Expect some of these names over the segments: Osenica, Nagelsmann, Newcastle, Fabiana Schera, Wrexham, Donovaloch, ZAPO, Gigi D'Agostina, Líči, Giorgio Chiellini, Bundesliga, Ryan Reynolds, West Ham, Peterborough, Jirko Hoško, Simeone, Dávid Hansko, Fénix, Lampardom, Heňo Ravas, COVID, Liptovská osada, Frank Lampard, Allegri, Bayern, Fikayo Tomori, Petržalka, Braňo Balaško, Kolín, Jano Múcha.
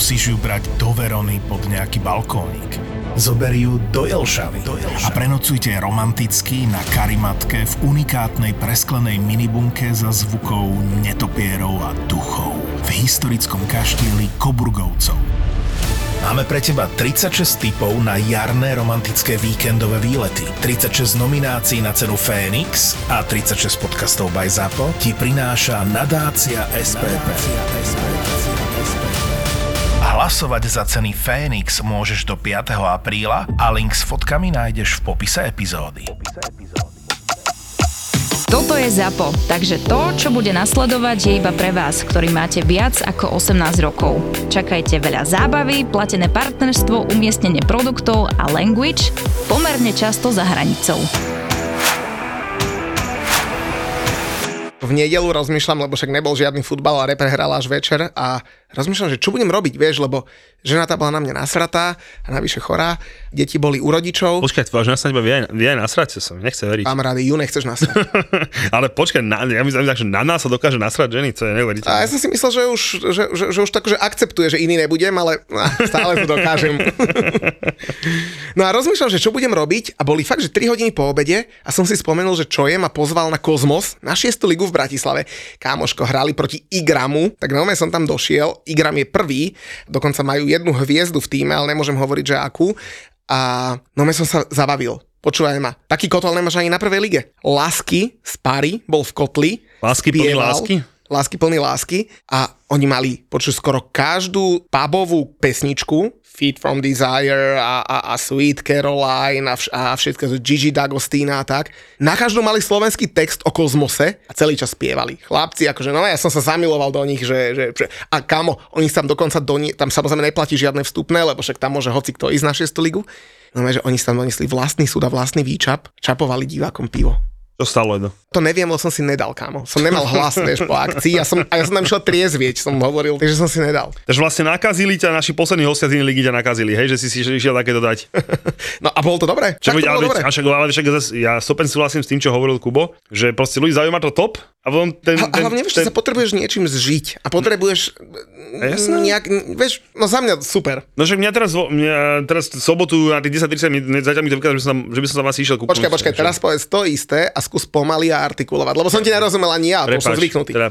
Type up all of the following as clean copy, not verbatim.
Nemusíš ju brať do Verony pod nejaký balkónik. Zober ju do Jelšavy. A prenocujte romanticky na Karimatke v unikátnej presklenej minibunke za zvukov netopierov a duchov v historickom kaštieli Koburgovcov. Máme pre teba 36 tipov na jarné romantické víkendové výlety, 36 nominácií na cenu Fénix a 36 podcastov by Zapo ti prináša Nadácia SPP. Hlasovať za ceny Fénix môžeš do 5. apríla a link s fotkami nájdeš v popise epizódy. Toto je ZAPO, takže to, čo bude nasledovať, je iba pre vás, ktorý máte viac ako 18 rokov. Čakajte veľa zábavy, platené partnerstvo, umiestnenie produktov a language pomerne často za hranicou. V nedeľu rozmýšľam, lebo však nebol žiadny futbal a repre hral až večer a rozmýšľam, že čo budem robiť, vieš, lebo žena tá bola na mňa nasratá a navyše chorá, deti boli u rodičov. Počkaj, tvoja žena sa neba vie aj nasrať, čo som, nechce veriť. Mám rádi, ju nechceš nasrať. Ale počkaj, ja myslím, že na nás sa dokáže nasrať ženy, to je neuveriteľné. A ja som si myslel, že už tak, že akceptuje, že iný nebudem, ale stále to dokážem. No a rozmýšľam, že čo budem robiť a boli fakt, že 3 hodiny po obede a som si spomenul, že čo jem a pozval na Kozmos, na 6. ligu v Bratislave. Kámoško, hrali proti I Gramu, tak normálne som tam došiel. I Gram je prvý, dokonca majú jednu hviezdu v tíme, ale nemôžem hovoriť, že akú. A normálne som sa zabavil. Počúvaj ma, taký kotol nemáš ani na prvej lige. Lásky z Pary bol v kotli. Lásky plný lásky? Lásky plný lásky. A oni mali, počuť, skoro každú pubovú pesničku, Feed from Desire a Sweet Caroline a všetko, Gigi D'Agostina a tak. Na každú mali slovenský text o kozmose a celý čas spievali. Chlapci, akože, no ja som sa zamiloval do nich, že a kamo, oni sa tam dokonca, tam samozrejme neplatí žiadne vstupné, lebo však tam môže hoci kto ísť na 6. ligu. No že oni sa tam donesli vlastný súd a vlastný výčap, čapovali divákom pivo. To stalo jedno. To neviem, lebo som si nedal, kámo. Som nemal hlas, vieš, po akcii. Ja som tam šiel triezvieť, som hovoril, takže som si nedal. Takže vlastne nakazili ťa, naši poslední hostia z inej ligy ťa nakazili, hej, že si išiel takéto dať. No a bolo to dobré. Čo bolo dobré. Ale však ja stopen súhlasím s tým, čo hovoril Kubo, že proste ľudí zaujíma to top. A potom hlavne vieš, že sa potrebuješ niečím zžiť a potrebuješ nejak, vieš, no za mňa super. No však mňa teraz sobotu na tých 10:30 zatiaľ mi to vykázal, že by som sa vás išiel kúpiť. Počkaj, teraz povedz to isté a skús pomaly a artikulovať, lebo som ti nerozumel ani ja, prepač, to som zvyknutý. Teda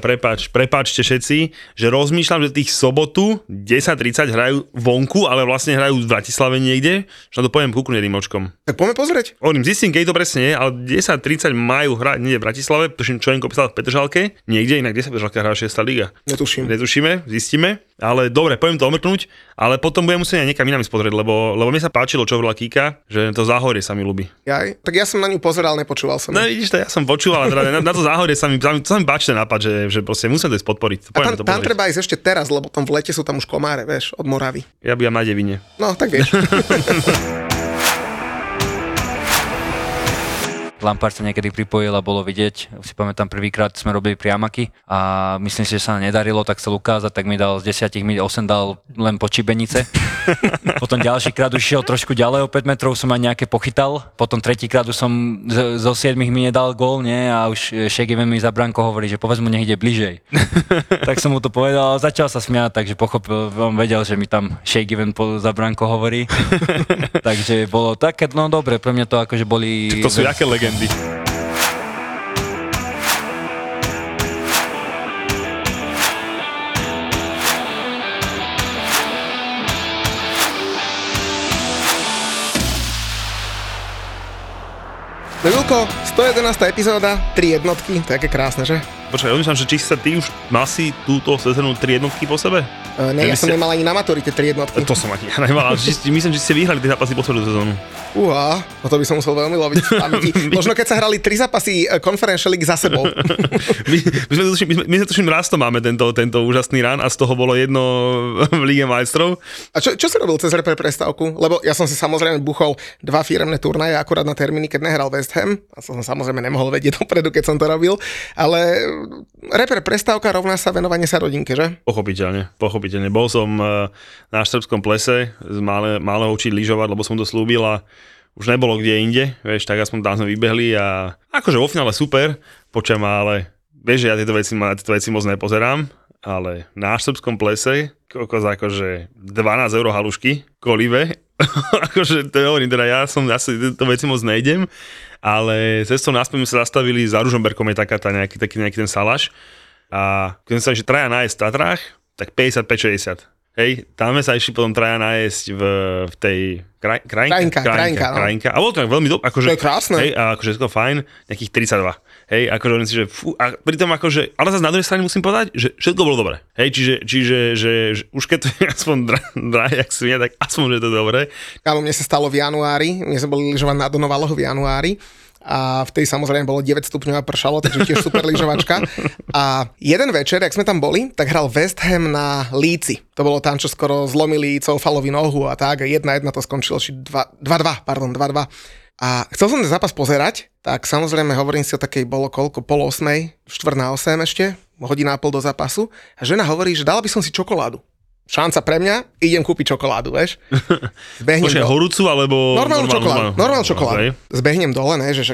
prepáčte všetci, že rozmýšľam, že tých sobotu 10:30 hrajú vonku, ale vlastne hrajú v Bratislave niekde, že na to poviem kúkne rýmočkom. Tak poďme pozrieť. Oným zistím, keď to presne je, ale 10:30 majú hrať nie v Bratislave, tuším, čo Jenko písal Petržalke, niekde inak, kde sa Petržalka hrá 6. liga. Netušíme, zistíme, ale dobre, poviem to omrknúť, ale potom budem musieť aj niekam inám pozrieť, lebo mne sa páčilo, čo hovorila Kika, že to Záhorie sa mi ľúbi. Tak ja som na ňu pozeral, nepočúval som. No vidíš, ja som počúval, teda na to Záhorie sa mi páči ten nápad, že proste musím to ísť podporiť. Tam treba ísť ešte teraz, lebo tam v lete sú tam už komáre, vieš, od Moravy. Ja budem na Devine. No, tak vieš. Lampard sa niekedy pripojil a bolo vidieť. Si pamätám, prvýkrát sme robili priamaky a myslím si, že sa nedarilo tak sa ukázať, tak mi dal z 10 mi 8 dal len po čibenice. Potom ďalšíkrát už šiel trošku ďalej, o 5 metrov som aj nejaké pochytal. Potom tretíkrát už som zo 7 mi nedal gól, nie? A už Šegime mi za bránko hovorí, že povedz mu, nech ide bližej. Tak som mu to povedal a začal sa smiať, takže pochopil, on vedel, že mi tam Šegime za bránko hovorí. Takže bolo také, no dobre, pre mňa to akože boli... To sú jaké legendy. Ľudko, 111. epizóda, 3 jednotky, to je aké krásne, že? Počkaj, rozmýšľam, že či sa ty už mal si túto sezónu 3 jednotky po sebe? Ne, ja som nemal ani na maturite 3 jednotky. To som ani nemal, ale myslím, že ste vyhrali tie zápasy poslednú sezónu. Uha, no to by som musel veľmi loviť v pamäti. Možno keď sa hrali 3 zápasy Conference League za sebou. my sme tuším raz to máme tento úžasný rán a z toho bolo jedno v Lige majstrov. A čo si robil cez repre prestávku? Lebo ja som si samozrejme buchol 2 firemné turnaje akurát na termíny, keď nehral West Ham. A som samozrejme nemohol vedieť dopredu, keď som to robil, ale repre prestávka rovná sa venovanie sa rodinke, že? Pochopiteľne. Bol som na Šrbskom plese z malého učiť lyžovať, lebo som to slúbil a už nebolo kde inde, vieš, tak aspoň tam sme vybehli a akože vo finále super, počujem, ale vieš, že ja tieto veci moc nepozerám, ale na Šrbskom plese, akože 12 euro halušky, kolive, akože to hovorím, teda ja tieto veci moc nejdem, ale cestou náspäť sa zastavili, za Ružomberkom je taká tá nejaký ten salaš a keď sme sa išli traja nájsť v Tatrách, tak 55-60. Hej, tam sme sa išli potom traja nájsť v tej krajinka. A bolo to veľmi dobre. Akože, to je krásne. Hej, a akože všetko fajn, nejakých 32. Hej, akože on si, že fú, a pritom akože, ale zase na druhej strane musím povedať, že všetko bolo dobre. Hej, čiže už keď to je aspoň jak svinia, tak aspoň, že je to dobré. Kámo, mne sa stalo v januári, mne sme boli lyžovať na Donovaloch v januári, a v tej samozrejme bolo 9 stupňov a pršalo, takže tiež super lyžovačka. A jeden večer, jak sme tam boli, tak hral West Ham na Líci. To bolo tam, čo skoro zlomili Coufalovi nohu a tak. 1-1 to skončilo, či 2-2. A chcel som ten zápas pozerať, tak samozrejme hovorím si o takej, bolo koľko, 7:30, 7:45 ešte, 1:30 do zápasu. A žena hovorí, že dala by som si čokoládu. Šanca pre mňa, idem kúpiť čokoládu, vieš. Počkaj, horúcu alebo... Normálnu čokoládu. Okay. Zbehnem dole, ne, že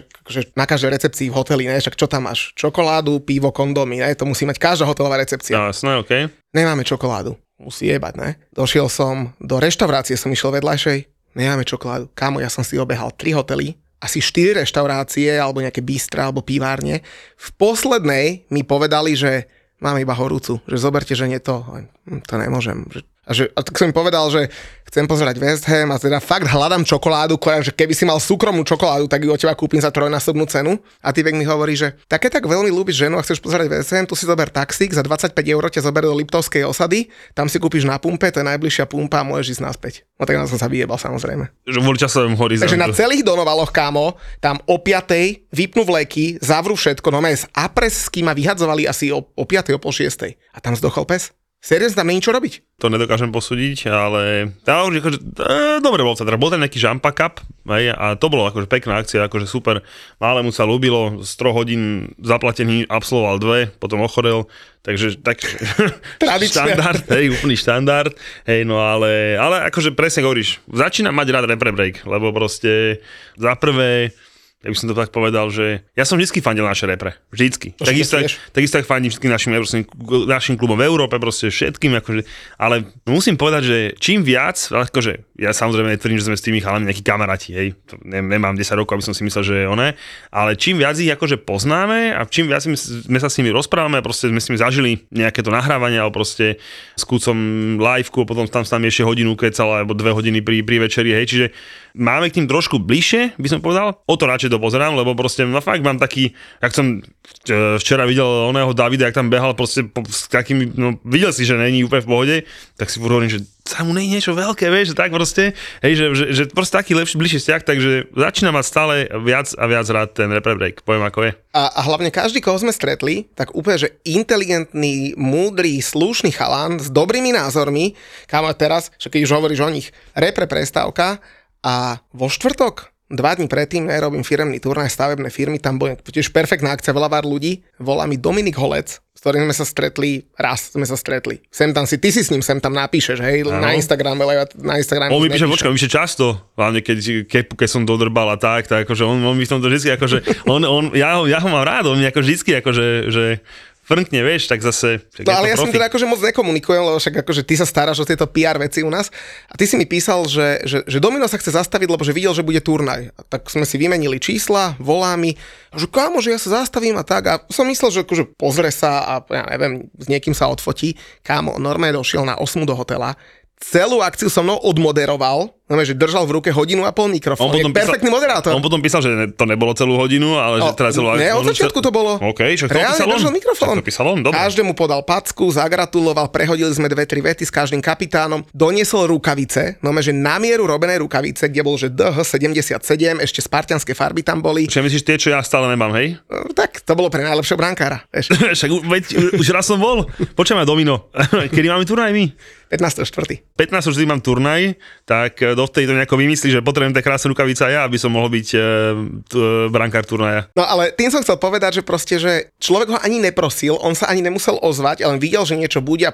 na každej recepcii v hoteli, ne, však čo tam máš? Čokoládu, pivo, kondómy, ne, to musí mať každá hotelová recepcia. Jasné, okej. Okay. Nemáme čokoládu, musí jebať, ne. Došiel som do reštaurácie, som išiel vedľajšej, nemáme čokoládu. Kámo, ja som si obehal 3 hotely, asi 4 reštaurácie, alebo nejaké bistra, alebo pivárne. V poslednej mi povedali, že máme iba horúcu, že zoberte, že nie to. To nemôžem. A tak som mi povedal, že chcem pozerať West Ham a teda fakt hľadám čokoládu, že keby si mal súkromnú čokoládu, tak ju od teba kúpim za 3-násobnú cenu. A ty vek mi hovorí, že také tak veľmi ľúbiš ženu a chceš pozerať West Ham, tu si zober taxík, za 25 € ťa zober do Liptovskej osady, tam si kúpiš na pumpe, to je najbližšia pumpa a môžeš ísť naspäť. No tak na som sa vyjebal, samozrejme. Že bol časovým horizontom. Takže na celých Donovaloch, kámo, tam o 5:00 vypnú vleky, zavrú všetko, no s apreským ma vyhadzovali asi o 5:00, o 5:30. A tam zdochol pes. Seriózne, tam není čo robiť? To nedokážem posúdiť, ale dobre bol sa teda. Bol tam nejaký Žampa Cup a to bolo akože pekná akcia, akože super. Málemu sa ľúbilo, z 3 hodín zaplatený, absolvoval 2, potom ochorel, takže tak štandard, hej, úplný štandard. Hej, no ale akože presne hovoríš, začínam mať rád repre break, lebo proste za prvé, ja by som to tak povedal, že ja som vždycky fandil naše repre. Vždycky. Takisto tak fandím všetkým našim klubom v Európe, proste všetkým. Akože, ale musím povedať, že čím viac, akože ja samozrejme netvrdím, že sme s tými chalami nejakí kamaráti, hej. Nemám 10 rokov, aby som si myslel, že je oné. Ale čím viac ich akože poznáme a čím viac sme sa s nimi rozprávame, proste sme s nimi zažili nejaké to nahrávanie, alebo proste s kúcom liveku, potom tam s nami ešte hodinu kecal, alebo 2 hodiny pri večeri, hej. Čiže máme k tým trošku bližšie, by som povedal, o to radšej to pozerám, lebo proste no fakt mám taký, jak som včera videl oného Davida, jak tam behal proste s takými, no videl si, že není úplne v pohode, tak si hovorím, že sa mu není niečo veľké, vieš, že tak proste, hej, že proste taký lepší, bližší vzťah, takže začína mať stále viac a viac rád ten repre break, poviem ako je. A hlavne každý, koho sme stretli, tak úplne, že inteligentný, múdry, slušný chalán s dobrými názormi, kámo teraz, že keď už hovoríš o nich, repre prestávka. A vo štvrtok, 2 dní predtým, ja robím firemný turnaj stavebné firmy, tam bol tiež perfektná akcia, veľa pár ľudí, volá mi Dominik Holec, s ktorým sme sa stretli, Sem tam si, ty si s ním sem tam napíšeš, hej, ano. na Instagrame. On mi píše, počkaj, mi píše často, hlavne keď som dodrbal a tak akože on mi v tomto vždycky, akože, ja ho mám rád, on mi ako vždycky, akože, že... Frnkne, vieš, tak zase... No ale ja som teda akože moc nekomunikujem, lebo však akože ty sa staráš o tieto PR veci u nás a ty si mi písal, že Domino sa chce zastaviť, lebo že videl, že bude turnaj. A tak sme si vymenili čísla, volá mi, že kámo, že ja sa zastavím a tak. A som myslel, že akože pozrie sa a ja neviem, s niekým sa odfotí. Kámo, normálne došiel na 8 do hotela, celú akciu so mnou odmoderoval, že držal v ruke 1.5 hodinu mikrofón. On potom perfektný moderátor. On potom písal, že to nebolo celú hodinu, ale že teda celú akciu. Nie, od začiatku to bolo. OK, čo to písal on? Mikrofón. To písal on, dobre. Každému podal packu, zagratuloval, prehodili sme 2-3 vety s každým kapitánom, doniesol rukavice, že na mieru robené rukavice, kde bol že DH77, ešte spartianské farby tam boli. Čo myslíš tie, čo ja stále nemám, hej? Tak to bolo pre najlepšieho brankára, vieš. Už raz som bol. Počkaj, Domino. Kedy máme turnaj my? 15.4. 15.4 mám turnaj, tak dovtedy to nejako vymyslí, že potrebujem tie krásne rukavice ja, aby som mohol byť brankár turnaja. No ale tým som chcel povedať, že proste, že človek ho ani neprosil, on sa ani nemusel ozvať, ale videl, že niečo bude a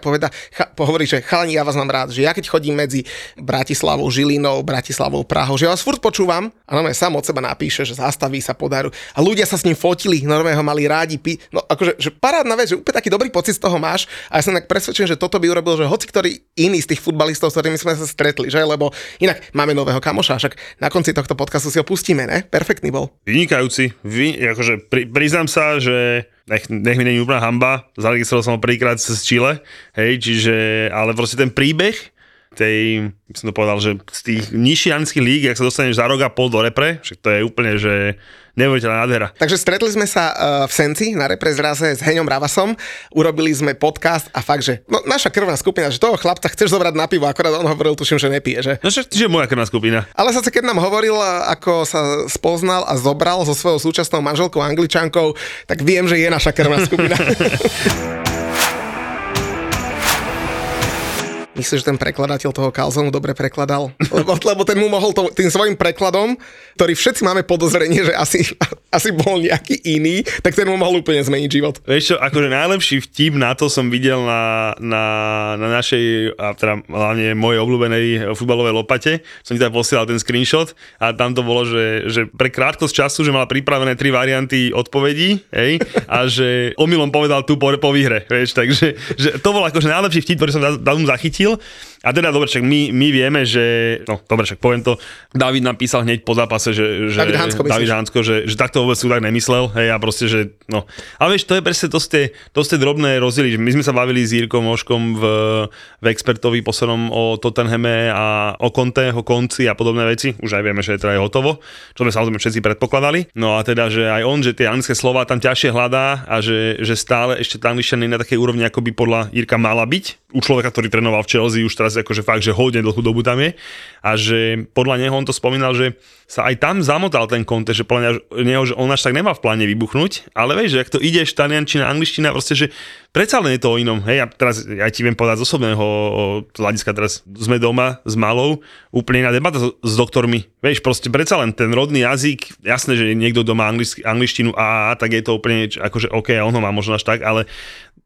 hovorí, že chalani, ja vás mám rád, že ja keď chodím medzi Bratislavou, Žilinou, Bratislavou, Prahou, že ja vás furt počúvam a normálne sám od seba napíše, že zastaví sa podaru a ľudia sa s ním fotili, normálne ho mali rádi, no akože že parádna vec, že úplne taký dobrý pocit z toho máš a ja som tak presvedčený, že toto by urobil, že hoci ktorý iný z tých futbalistov, s ktorými sme sa stretli, že? Lebo inak máme nového kamoša, však na konci tohto podcastu si ho pustíme, ne? Perfektný bol. Vynikajúci. Akože priznám sa, že nech mi není úplná hanba, zaregistroval som ho prvýkrát z Chile, hej, čiže, ale proste ten príbeh tej, som to povedal, že z tých nižších anglických líg, ak sa dostaneš za rok a pol do repre, však to je úplne, že neuveriteľná nádhera. Takže stretli sme sa v Senci na repre zraze s Heňom Ravasom, urobili sme podcast a fakt, že no, naša krvná skupina, že toho chlapca chceš zobrať na pivo, akorát on hovoril, tuším, že nepije, že? No však, že moja krvná skupina. Ale sa keď nám hovoril, ako sa spoznal a zobral so svojou súčasnou manželkou Angličankou, tak viem, že je naša krvná skupina. Myslíš, že ten prekladateľ toho Calzonu dobre prekladal? Lebo ten mu mohol tým svojim prekladom, ktorý všetci máme podozrenie, že asi bol nejaký iný, tak ten mu mohol úplne zmeniť život. Vieš čo, akože najlepší vtip na to som videl na našej, a teda hlavne mojej obľúbenej futbalovej lopate. Som ti tam posielal ten screenshot a tam to bolo, že pre krátkosť času, že mala pripravené 3 varianty odpovedí, hej, a že omylom povedal tú po výhre, vieš, takže že to bol akože najlepší vtip, ktorý som tam zachytil. A teda dobre, však my vieme, že... No dobre, však poviem to. Dávid nám písal hneď po zápase, že Dávid Hansko, že takto vôbec tak nemyslel. Hej, a proste, že... No. Ale vieš, to je presne to ste drobné rozdiely. My sme sa bavili s Jirkom Moškom v expertovi poslednom o Tottenhame a o Conte, o konci a podobné veci. Už aj vieme, že je teda je hotovo. Čo sme samozrejme všetci predpokladali. No a teda, že aj on, že tie anglické slova tam ťažšie hľadá a že stále ešte tá angličtina nie na takej úrovni, ako by podľa Jirka mala byť. U človeka, ktorý trénoval v Chelsea, už teraz akože fakt, že hodne dlhú dobu tam je a že podľa neho on to spomínal, že sa aj tam zamotal ten Conte, že podľa neho, že on až tak nemá v pláne vybuchnúť, ale vieš, že ak to ideš, taliančina, angličtina, proste, že predsa len je to o inom, hej, a teraz ja ti viem povedať z osobného hľadiska, teraz sme doma s malou, úplne iná debata s doktormi, vieš, proste predsa len ten rodný jazyk, jasné, že niekto doma angličtinu a tak je to úplne akože OK, on ho má možno až tak, ale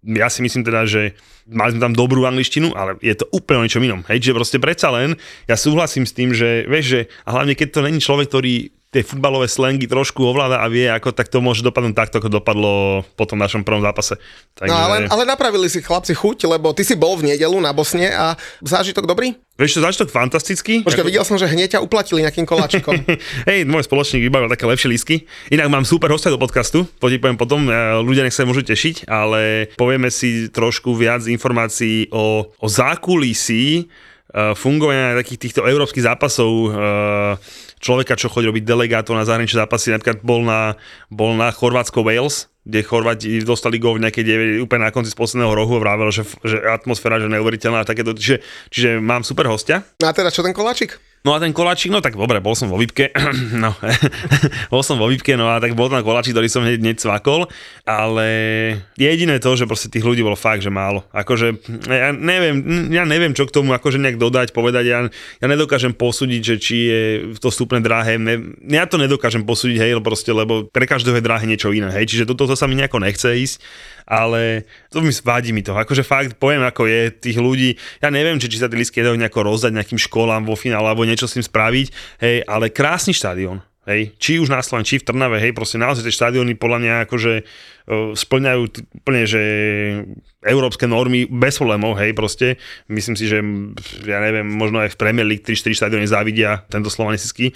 ja si myslím teda, že mali sme tam dobrú angličtinu, ale je to úplne niečo inom. Hej, že proste predsa len, ja súhlasím s tým, že vieš, že a hlavne keď to není človek, ktorý tie futbalové slangy trošku ovláda a vie, ako tak to môže dopadnúť takto, ako dopadlo po tom našom prvom zápase. Takže... No ale napravili si chlapci chuť, lebo ty si bol v nedeľu na Bosne a zážitok dobrý? Vieš čo, zážitok fantastický. Počkaj, videl som, že hneď ťa uplatili nejakým koláčikom. Hej, môj spoločník vybavil také lepšie lístky. Inak mám super hostia do podcastu, to ti poviem potom, ľudia nech sa môžu tešiť, ale povieme si trošku viac informácií o zákulisí fungovania takých týchto európskych zápasov, človeka, čo chodí robiť delegátov na zahraničné zápasy, napríklad bol na Chorvátsko-Wales, kde Chorváti dostali gól v nejakej 9, úplne na konci z posledného rohu a vravelo, že atmosféra, že neuveriteľná, takéto, čiže mám super hostia. A teda čo ten koláčik? No a ten koláčik, no tak dobre, bol som vo VIPke, no, no a tak bol tam koláčik, ktorý som hneď cvakol, ale jediné to, že proste tých ľudí bolo fakt, že málo. Akože, ja neviem, čo k tomu akože nejak dodať, povedať, ja nedokážem posúdiť, že či je to vstupné drahé, ja to nedokážem posúdiť, hej, proste, lebo pre každého je drahé niečo iné, hej, čiže toto sa mi nejako nechce ísť, ale to mi vadí mi to, akože fakt, poviem ako je tých ľudí, ja neviem, či sa tie lístky dajú nejako rozdať nejakým školám vo finále, alebo niečo s tým spraviť, hej, ale krásny štadión, hej, či už na Slovensku, či v Trnave, hej, proste naozaj tie štadióny podľa mňa akože splňajú úplne, že európske normy bez problémov, hej, proste, myslím si, že ja neviem, možno aj v Premier League 3-4 štadióny závidia tento slovanistický,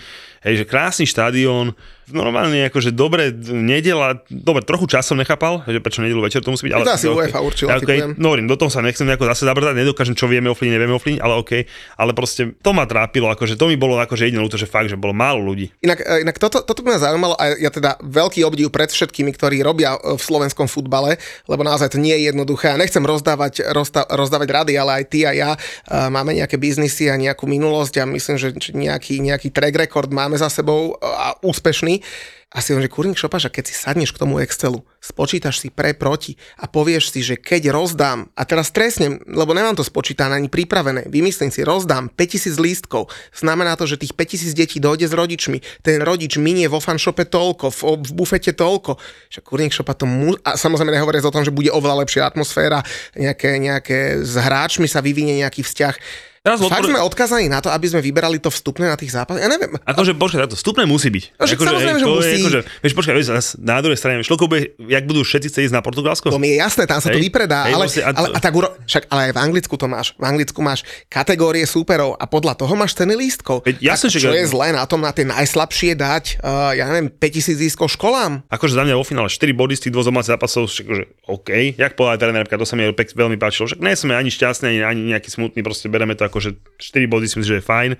hej, že krásny štadión, normálne akože dobre, nedeľa, dobre, trochu čas som nechápal, že prečo nedeľu večer to musí byť, ale... To asi UEFA určila, typujem. No, do toho sa nechcem nejako zase zabrdať, nedokážem, čo vieme ovplyvniť, nevieme ovplyvniť, ale okej, ale proste to ma trápilo, akože to mi bolo akože jediné ľúto, že fakt, že bolo málo ľudí. Inak toto by ma zaujímalo a ja teda veľký obdiv pred všetkými, ktorí robia v slovenskom futbale, lebo naozaj to nie je jednoduché. Ja nechcem rozdávať rady, ale aj ty a ja máme nejaké biznisy a nejakú minulosť a myslím, že nejaký track record máme za sebou a úspešný. dní. A si hovorím, že kurník šopaš, a keď si sadneš k tomu Excelu, spočítaš si pre, proti a povieš si, že keď rozdám, a teraz tresnem, lebo nemám to spočítané ani pripravené, vymyslím si, rozdám 5000 lístkov, znamená to, že tých 5000 detí dojde s rodičmi, ten rodič minie vo fanshope toľko, v bufete toľko, že kurník šopa to musí, a samozrejme nehovorí o tom, že bude oveľa lepšia atmosféra, nejaké s hráčmi sa vyvinie nejaký vzťah. Fakt sme odkázaní na to, aby sme vyberali to vstupné na tých zápasoch. Ja neviem. A to, že počkaj, to vstupné musí byť. No, ako, samozrejme, že musí. Je, akože, vieš, počkaj, na druhej strane, vieš, jak budú všetci chcieť ísť na Portugalsko? To mi je jasné, tam sa to vypredá. Ale aj v Anglicku to máš. V Anglicku máš kategórie súperov a podľa toho máš ceny lístkov. Čo je zlé na tom, na tie najslabšie dať, 5000 lístkov školám? Akože za mňa vo finále 4 body z tých dvoch domácich zápasov, akože OK. Jak povedal trénerka, to sa mi veľmi páčilo. Však nie sme ani šťastní, ani nejaký smutný, proste bereme to akože 4 body, si myslím, že je fajn.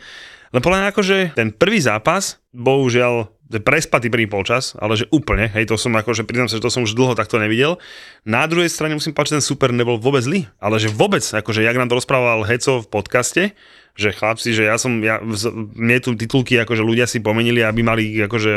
No podľa mňa akože ten prvý zápas, bohužiaľ, prespatý prvý polčas, ale že úplne, hej, to som akože, priznám sa, že to som už dlho takto nevidel. Na druhej strane musím páčiť, ten super nebol vôbec zlý, ale že vôbec, akože, jak nám to rozprával Heco v podcaste, že chlapci, že mne tu titulky, akože ľudia si pomenili, aby mali, akože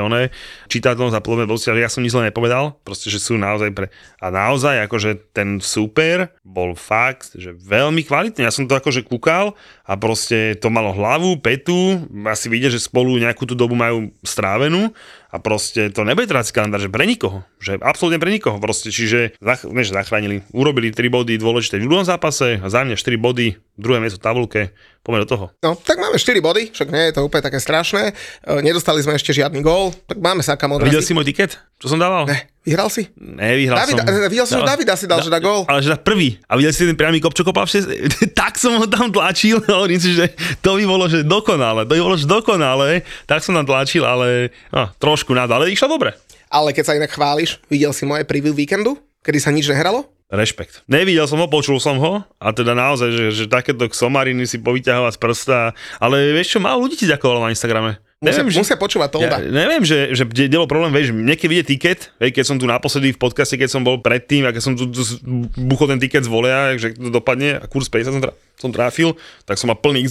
čitateľom za plné bolesti, ale ja som nič len nepovedal, proste, že sú naozaj A naozaj, akože ten super bol fakt, že veľmi kvalitný, ja som to akože kúkal a proste to malo hlavu, petu, asi vidieť, že spolu nejakú tú dobu majú strávenú, a proste to nebude teraz kalendár, že pre nikoho. Že absolútne pre nikoho. Proste, čiže zachránili, urobili 3 body dôležité v druhom zápase a za mňa 4 body v druhom miesto v tabulke. Poďme do toho. No, tak máme 4 body, však nie je to úplne také strašné. Nedostali sme ešte žiadny gól, tak máme sa kam odraziť. Videl si môj tiket? Čo som dával? Ne. Vyhral si? Nevyhral som. Videl som, že Davida si dal, že dá gól. Ale že dá prvý. A videl si ten priamy kop, čo kopal tak som ho tam tlačil. Hovorím si, že to by bolo, že dokonale. Tak som tam tlačil, ale trošku nadal. Ale išlo dobre. Ale keď sa inak chváliš, videl si moje preview víkendu, kedy sa nič nehralo? Rešpekt. Nevidel som ho, počul som ho a teda naozaj, že takéto somariny si povyťahovať z prsta, ale vieš čo, málo ľudí ti ďakovalo na Instagrame. Musia počúvať Tolda. Ja neviem, že delo problém, vieš, niekedy vidie tiket, keď som tu naposledy v podcaste, keď som bol predtým, a keď som tu buchol ten tiket z voleja, že to dopadne a kurz 50 som tráfil, tak som mal plný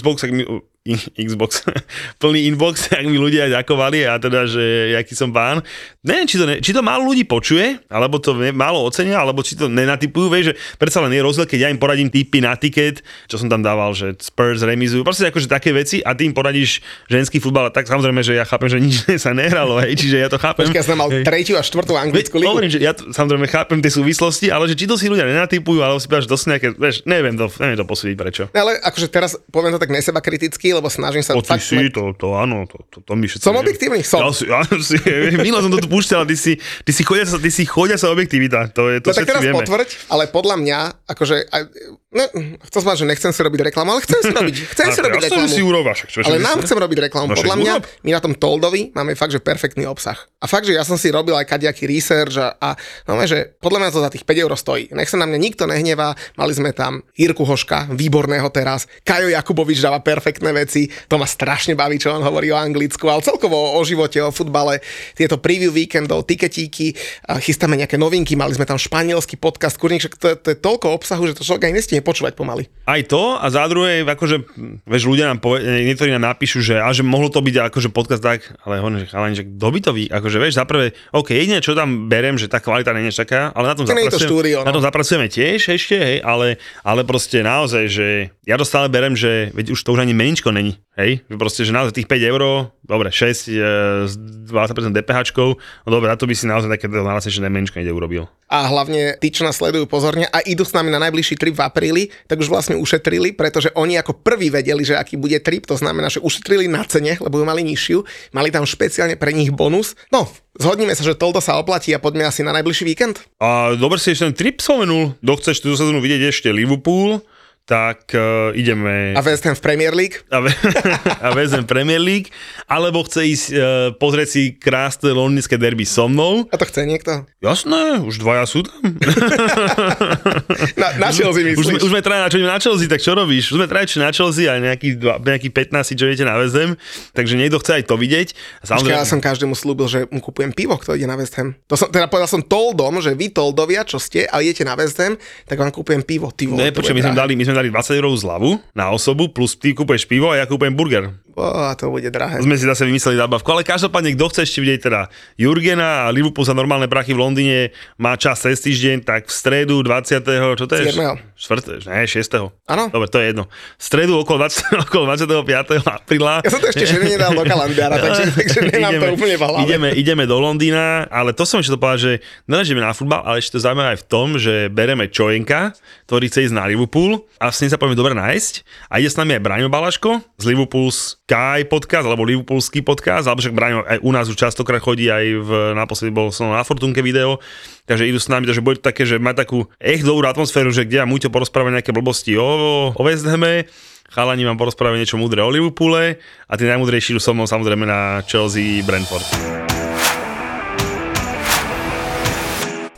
plný inbox, ak mi ľudia ďakovali a teda, že jaký som pán. Neviem, či to málo ľudí počuje, alebo to málo ocenia, alebo či to nenatipujú, vieš, že predsa len je rozdiel, keď ja im poradím tipy na tiket, čo som tam dával, že Spurs remizujú, proste akože také veci a ty im poradíš ženský futbal, tak samozrejme, že ja chápem, že nič sa nehralo, hej, čiže ja to chápem. Počkaj, ja som mal 3. a 4. anglickú ligu. Hovorím, že ja to, samozrejme chápem tie súvislosti, ale že či to si ľudia nenatipujú, alebo si povedal, že dosť nejaké, vieš, neviem to posúdiť prečo. Ale akože teraz poviem to tak neseba kriticky, lebo snažím sa tak. To mi všetko. Som objektívny, som. Minul som to tu púšťal, ty si chodia sa objektivita. To je to, čo si vieme. No tak teraz potvrď, ale podľa mňa, akože chcem sa, že nechcem si robiť reklamu, ale chcem si robiť reklamu. To si uroba, ale nám chcem robiť reklamu. Podľa mňa my na tom Toldovi máme fakt, že perfektný obsah. A fakt, že ja som si robil aj kadejaký research a že podľa mňa to za tých 5 eur stojí. Nech sa na mňa nikto nehnevá, mali sme tam Jirku Hoška, výborného teraz, Kajo Jakubovič dáva perfektné veci, to ma strašne baví, čo on hovorí o Anglicku, ale celkovo o živote, o futbale, tieto preview víkendov, tiketíky, chystáme nejaké novinky, mali sme tam španielský podcast, kurník, to je toľko obsahu, že to človek aj nestihne počúvať pomaly. Aj to, a za druhé, akože, vieš, ľudia nám niektorí nám napíšu, že mohlo to byť akože podcast tak, ale hovorím, že kto by to ví, akože, vieš, za prvé, OK, jedine, čo tam beriem, že tá kvalita nie je taká, ale na tom zapracujeme tiež ešte, hej, ale proste naozaj, že ja to stále berem, že veď už to už ani meničko není, hej? Proste, že naozaj tých 5 eur, dobre, 6 s 20% DPHčkou, no dobre, na to by si naozaj také najlacnejšie meničko niekde urobil. A hlavne tí, čo nás sledujú pozorne a idú s nami na najbližší trip v apríli, tak už vlastne ušetrili, pretože oni ako prví vedeli, že aký bude trip, to znamená, že ušetrili na cene, lebo ju mali nižšiu, mali tam špeciálne pre nich bonus. No, zhodnime sa, že toľto sa oplatí a poďme asi na najbližší víkend. A dobre si ešte ten trip spomenul, kto chceš túto sezónu vidieť ešte Liverpool, tak ideme... A West Ham v Premier League? A West Ham Premier League. Alebo chce ísť pozrieť si krásne londýnske derby so mnou. A to chce niekto? Jasné, už dvaja sú tam. na Chelsea myslíš? Už sme traja na Chelsea, tak čo robíš? Už sme traja na Chelsea a nejakých 15, čo idete na West Ham. Takže niekto chce aj to vidieť. Samozrejme... Ja som každému slúbil, že mu kupujem pivo, kto ide na West Ham. Teda povedal som Toldom, že vy Toldovia, čo ste a idete na West Ham, tak vám kupujem pivo. Ty vole, my sme dali 20 € zľavu na osobu, plus ty kúpeš pivo a ja kúpujem burger. To bude drahé. Sme si zase vymysleli zábavku, ale každopádne, kto chce ešte vidieť teda Jurgena a Liverpool za normálne prachy v Londýne, má čas cez týždeň, tak v stredu 20. čo to je? 4. Ne, 6. Áno. Dobre, to je jedno. V stredu okolo 25. apríla. Ja som to ešte šedne dal do kalendára, takže nemám to úplne v hlave. Ideme do Londýna, ale to som ešte dopovedal, že neležíme na futbal, ale ešte to zaujímavé aj v tom, že bereme Čojenka, ktorý chce ísť na Liverpool a s ním sa poďme dobre nájsť. A ide s nami aj Braňo Balaško z Liverpools Sky podcast, alebo Liverpoolský podcast, alebo však Braňo aj u nás už častokrát chodí, aj naposledy bol som na Fortunke video, takže idú s nami, takže bude také, že má takú dobrú atmosféru, že kde ja Muťo porozpráva nejaké blbosti o West Hame, chalani vám porozpráva niečo múdre o Liverpoole a tí najmúdrejší idú so mnou samozrejme na Chelsea Brentford.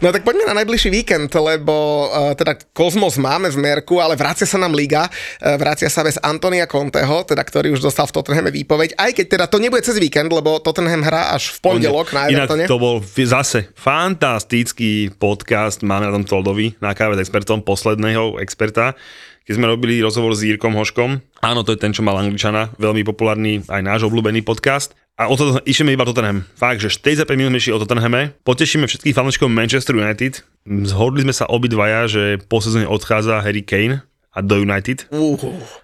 No tak poďme na najbližší víkend, lebo teda Kozmos máme z mierku, ale vracia sa nám Liga, vracia sa bez Antonia Conteho, teda ktorý už dostal v Tottenhame výpoveď, aj keď teda to nebude cez víkend, lebo Tottenham hrá až v pondelok na Evertone. Inak to bol zase fantastický podcast, máme na tom Toldovi, na káve s expertom, posledného experta, keď sme robili rozhovor s Jirkom Hoškom. Áno, to je ten, čo mal Angličana, veľmi populárny, aj náš obľúbený podcast. A o to išeme iba Tottenham. Fakt, že 45 minút menší o Tottenhame. Potešíme všetkých fanúšikov Manchester United. Zhodli sme sa obidvaja, že po sezóne odchádza Harry Kane a do United.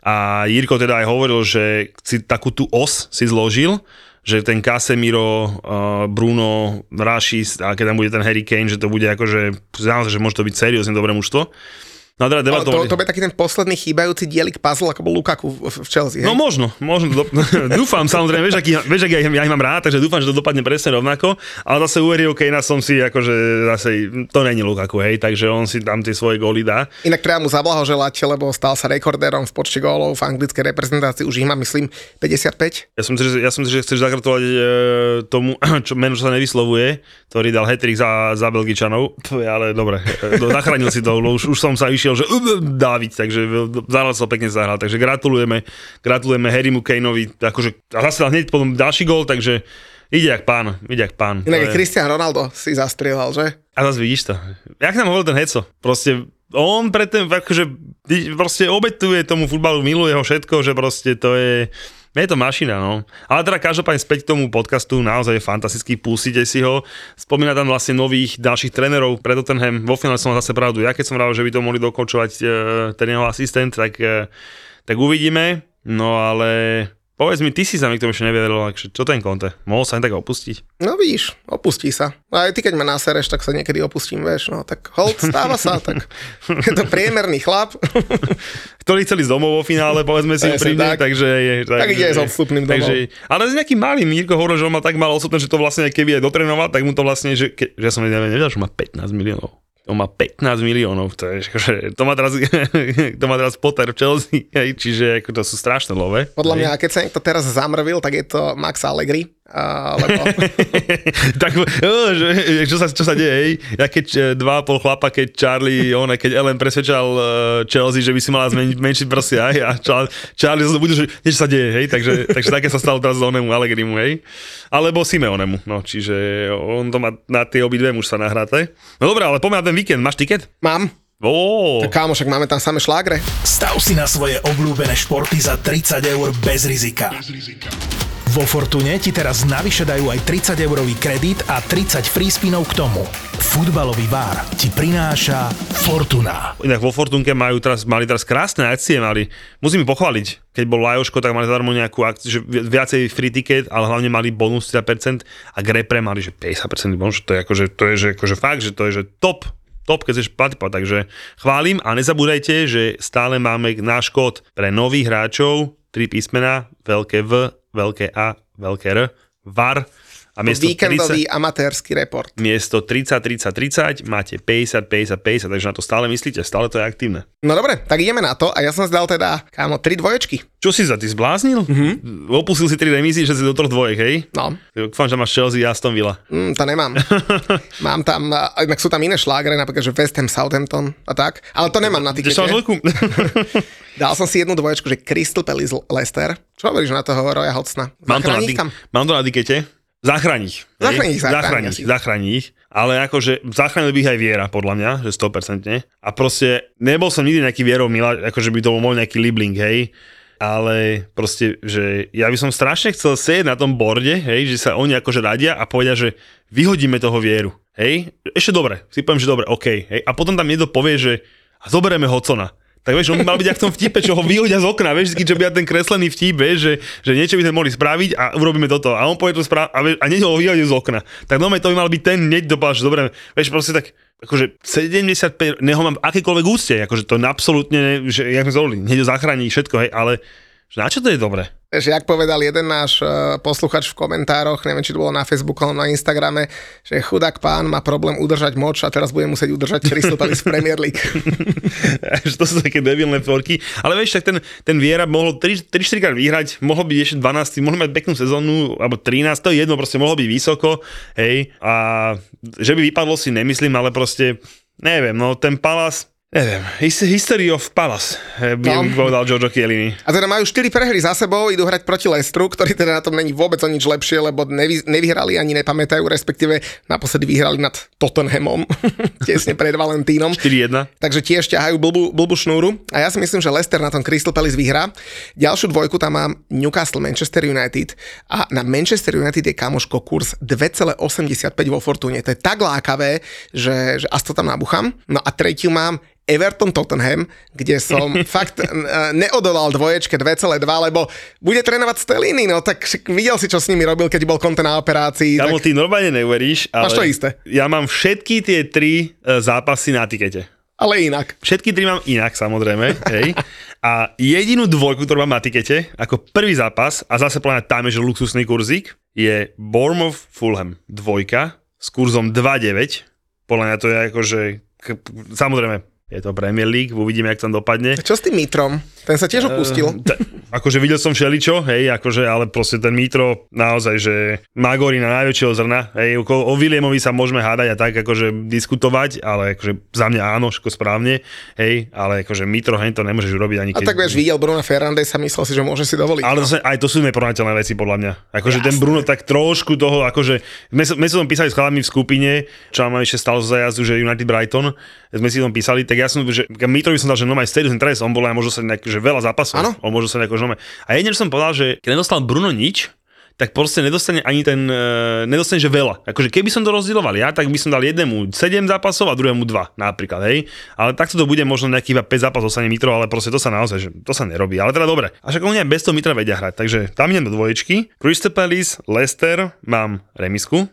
A Jirko teda aj hovoril, že si takú tú os si zložil, že ten Casemiro, Bruno, Rashid a keď tam bude ten Harry Kane, že to bude akože, naozaj, že môže to byť seriózne dobré mužstvo. No, teda to je taký ten posledný chýbajúci dielik puzzle, ako bol Lukaku v Chelsea. Hej? No možno. Dúfam, samozrejme, vieš, aký ja ich mám rád, takže dúfam, že to dopadne presne rovnako. Ale zase uveril Kejna som si, akože zase to není Lukaku, hej, takže on si tam tie svoje góly dá. Inak treba mu zablahoželať, lebo stal sa rekordérom v počte gólov v anglickej reprezentácii, už ich má, myslím, 55. Ja som si, že chceš zagratulovať tomu, čo sa nevyslovuje, ktorý dal hat-trick za Belgičanov. Ale dobre, zachránil si to, už som sa išiel, že Dávid, takže zahral sa pekne zahral, takže gratulujeme Harrymu Kaneovi, akože a zase hneď potom ďalší gól, takže ide jak pán. Inak Cristiano Ronaldo si zastrieľal, že? A zase vidíš to. Jak nám hovoril ten Heco, proste on predtým akože proste obetuje tomu futbalu, miluje ho všetko, že proste to je mašina, no. Ale teda každopádne späť k tomu podcastu, naozaj je fantastický, pustite si ho. Spomína tam vlastne nových ďalších trénerov pre Tottenham. Vo finále som mal zase pravdu. Ja keď som rád, že by to mohli dokočovať ten jeho asistent, tak uvidíme. No ale povedz mi, ty si sa mi k tomu ešte nevedel, čo ten Conte? Mohol sa aj tak opustiť? No vidíš, opustí sa. Aj ty, keď ma nasereš, tak sa niekedy opustím, vieš. No tak hold, stáva sa, tak je to priemerný chlap. Ktorý chceli ísť domov vo finále, povedzme si úprimne, takže ide aj s odstupným domov. Takže, ale s nejakým malým, Jirko hovoril, že on mal tak málo odstupné, že to vlastne keby aj dotrenoval, tak mu to vlastne, že ja som nevedel, že má 15 miliónov. On má 15 miliónov, to má teraz Potter v Chelsea, čiže to sú strašné love. Podľa mňa, keď sa niekto teraz zamrvil, tak je to Max Allegri. Lebo tak, čo sa deje, hej? Ja keď 2,5 chlapa, keď Charlie, keď Ellen presvedčal Chelsea, že by si mala zmenšiť prsia, a Charlie sa to bude, že niečo sa deje, hej? Takže také sa stalo teraz s onemu Allegrimu, hej? Alebo Simeonemu, no, čiže on to má na tie obidve už sa nahráte. No dobré, ale poďme na ten víkend, máš tiket? Mám. Tak kámo, však máme tam samé šlágre. Stav si na svoje obľúbené športy za 30 eur bez rizika. Vo Fortune ti teraz navyše dajú aj 30-eurový kredit a 30 free spinov k tomu. Futbalový bar ti prináša Fortuna. Inak vo Fortunke mali teraz krásne akcie, musím ich pochváliť. Keď bol Lajoško, tak mali zadarmo nejakú akciu, že viacej free ticket, ale hlavne mali bonus 30% a k repre mali, že 50% bonus, to je top, keď chceš platiť, takže chválim a nezabúdajte, že stále máme náš kód pre nových hráčov, 3 písmena, veľké V, veľké A, veľké R, VAR. A víkendový amatérsky report. Miesto 30-30-30 máte 50-50-50, takže na to stále myslíte, stále to je aktívne. No dobre, tak ideme na to a ja som zdal teda, kámo, 3 dvoječky. Čo si ty zbláznil? Mm-hmm. Opustil si 3 remízy, že si do 3 dvojek, hej? No. Dúfam, že máš Chelsea a Aston Villa. To nemám. Mám tam, inak sú tam iné šlágre, napríklad, že West Ham, Southampton a tak, ale to nemám na tikete. Dal som si 1 dvoječku, že Crystal Palace, Leicester. Čo hovoríš na toho Roya Hodgsona? Mám to na tikete. Zachráň ich, ale akože zachránil by ich aj Viera, podľa mňa, že 100%. A proste nebol som nikdy nejaký Vierov Miláč, akože by to bol môj nejaký libling, hej. ale proste, že ja by som strašne chcel sedieť na tom borde, hej, že sa oni akože radia a povedia, že vyhodíme toho Vieru, hej, ešte dobre, si poviem, že dobre, okej, hej, a potom tam niekto povie, že zoberieme Hocona. Tak vieš, on mal byť ak v tom vtipe, čo ho vyhodia z okna, vieš, že by ten kreslený vtip, vieš, že niečo by sme mohli spraviť a urobíme toto. A on povie to a niečo ho vyhodia z okna. Tak normálne to by mal byť ten hneď dopadal, že dobre, vieš, proste tak, akože 75, neho mám akékoľvek úste, akože to absolútne, že jak sme zvolili, hneď ho zachráni všetko, hej, ale že na čo to je dobre? Že jak povedal jeden náš posluchač v komentároch, neviem, či to bolo na Facebooku alebo na Instagrame, že chudák pán má problém udržať moč a teraz bude musieť udržať Crystal Palace v Premier League. To sú také debilné tvorky. Ale vieš, tak ten Viera mohol 3-4 krát vyhrať, mohol byť ešte 12, mohol mať peknú sezónu, alebo 13, to je jedno, proste mohol byť vysoko, hej. A že by vypadlo si nemyslím, ale proste, neviem, no ten Palace... Neviem, History of Palace, by no. Povedal Giorgio Chiellini. A teda majú 4 prehry za sebou, idú hrať proti Leicesteru, ktorý teda na tom není vôbec o nič lepšie, lebo nevyhrali ani nepamätajú, respektíve naposledy vyhrali nad Tottenhamom, tesne pred Valentínom. 4-1. Takže tiež ťahajú blbú šnúru. A ja si myslím, že Leicester na tom Crystal Palace vyhrá. Ďalšiu dvojku tam mám Newcastle, Manchester United. A na Manchester United je kamoško kurz 2,85 vo Fortune. To je tak lákavé, že až to tam nabuchám. No a tretiu mám Everton Tottenham, kde som fakt neodolal dvoječke 2,2, lebo bude trénovať Stellini, no tak videl si, čo s nimi robil, keď bol Conte na operácii. Tam tak... ty normálne neuveríš, ale to isté. Ja mám všetky tie 3 zápasy na tikete. Ale inak. Všetky 3 mám inak, samozrejme. Hej. A jedinú dvojku, ktorú mám na tikete, ako prvý zápas, a zase plná tam je, že luxusný kurzík, je Bournemouth Fulham. Dvojka s kurzom 2,9. Podľa mňa to je akože... Samozrejme, je to Premier League, uvidíme, jak tam dopadne. A čo s tým Mitrom? Ten sa tiež opustil. Akože videl som všeličo, hej, akože, ale proste ten Mitro naozaj, že Magori na najväčšieho zrna, hej, o Williamovi sa môžeme hádať a tak, akože diskutovať, ale akože za mňa áno, všetko správne, hej, ale akože Mitro, hej, to nemôžeš urobiť ani keď. A tak vieš, videl Bruna Fernández a myslel si, že môže si dovoliť. Ale to aj to sú neporovnateľné veci, podľa mňa. Akože jasne. Ten Bruno tak trošku toho, akože, my sme tam písali s chalami v skupine, čo nám ešte stalo za jazdu, že United Brighton, sme si tam písali, tak ja som, že Mitrovi som dal, že normálne stadium trest, on bol aj možno sa nejak, že veľa zápasov, ano? On možno sa nejak, že normálne. A jedine, že som povedal, že keď nedostal Bruno nič, tak proste nedostane ani ten, nedostane, že veľa. Akože keby som to rozdieloval ja, tak by som dal jednému 7 zápasov a druhému 2 napríklad, hej. Ale takto to bude možno nejaký iba 5 zápasov sa Mitro, ale proste to sa naozaj, že to sa nerobí. Ale teda dobre. A však oni aj bez toho Mitra vedia hrať, takže tam idem do dvoječky. Crystal Palace, Leicester, mám remisku.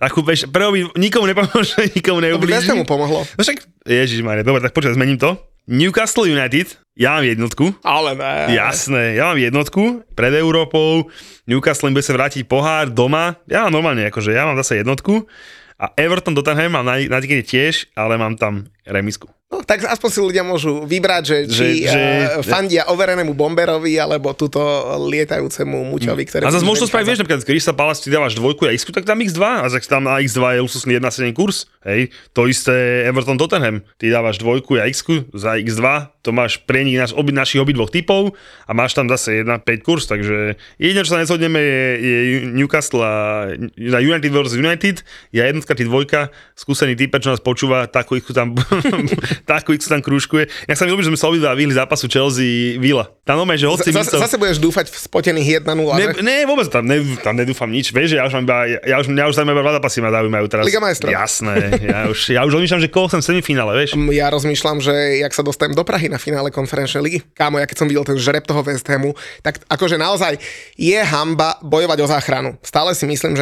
Takú peš, nikomu nepomôže, nikomu neublíži. To by tomu pomohlo. No však, ježišmarja, dobre, tak počkaj, zmením to. Newcastle United, ja mám jednotku. Ale ne. Jasné, ja mám jednotku. Pred Európou, Newcastle bude sa vrátiť pohár doma. Ja mám normálne, akože ja mám zase jednotku. A Everton Tottenham mám na tikete tiež, ale mám tam remisku. No, tak aspoň si ľudia môžu vybrať, či fandia overenému bomberovi, alebo túto lietajúcemu muťovi, ktoré... A zase môžu spraviť, vieš, napríklad, keď sa Palace, ty dávaš dvojku a x tak tam x2, a zase tam na x2 je luxusný 1,7 kurz, hej, to isté Everton Tottenham, ty dávaš dvojku a x za x2, to máš prienik našich obidvoch typov a máš tam zase 1,5 kurz, takže jedine, čo sa nezhodneme, je Newcastle a United vs. United, ja jednotka, ty dvojka, skúsený typer, čo nás počúva, takú x tam... Takú X tam krúžkuje. Ja sa mi ľúbim, že sme sa obidva vyhli zápasu Chelsea-Villa. Tam normálne, že hoci... Zase budeš dúfať v spotených 1-0. Ne, vôbec tam nedúfam nič. Vieš, že ja už zaujímavé iba 2 zápasy ma zaujímajú teraz. Liga majstrov. Jasné. Ja už rozmýšľam, že koho som v semifinále, vieš. Ja rozmýšľam, že jak sa dostajem do Prahy na finále konferenčnej ligy. Kámo, ja keď som videl ten žreb toho West Hamu, tak akože naozaj je hanba bojovať o záchranu. Stále si myslím,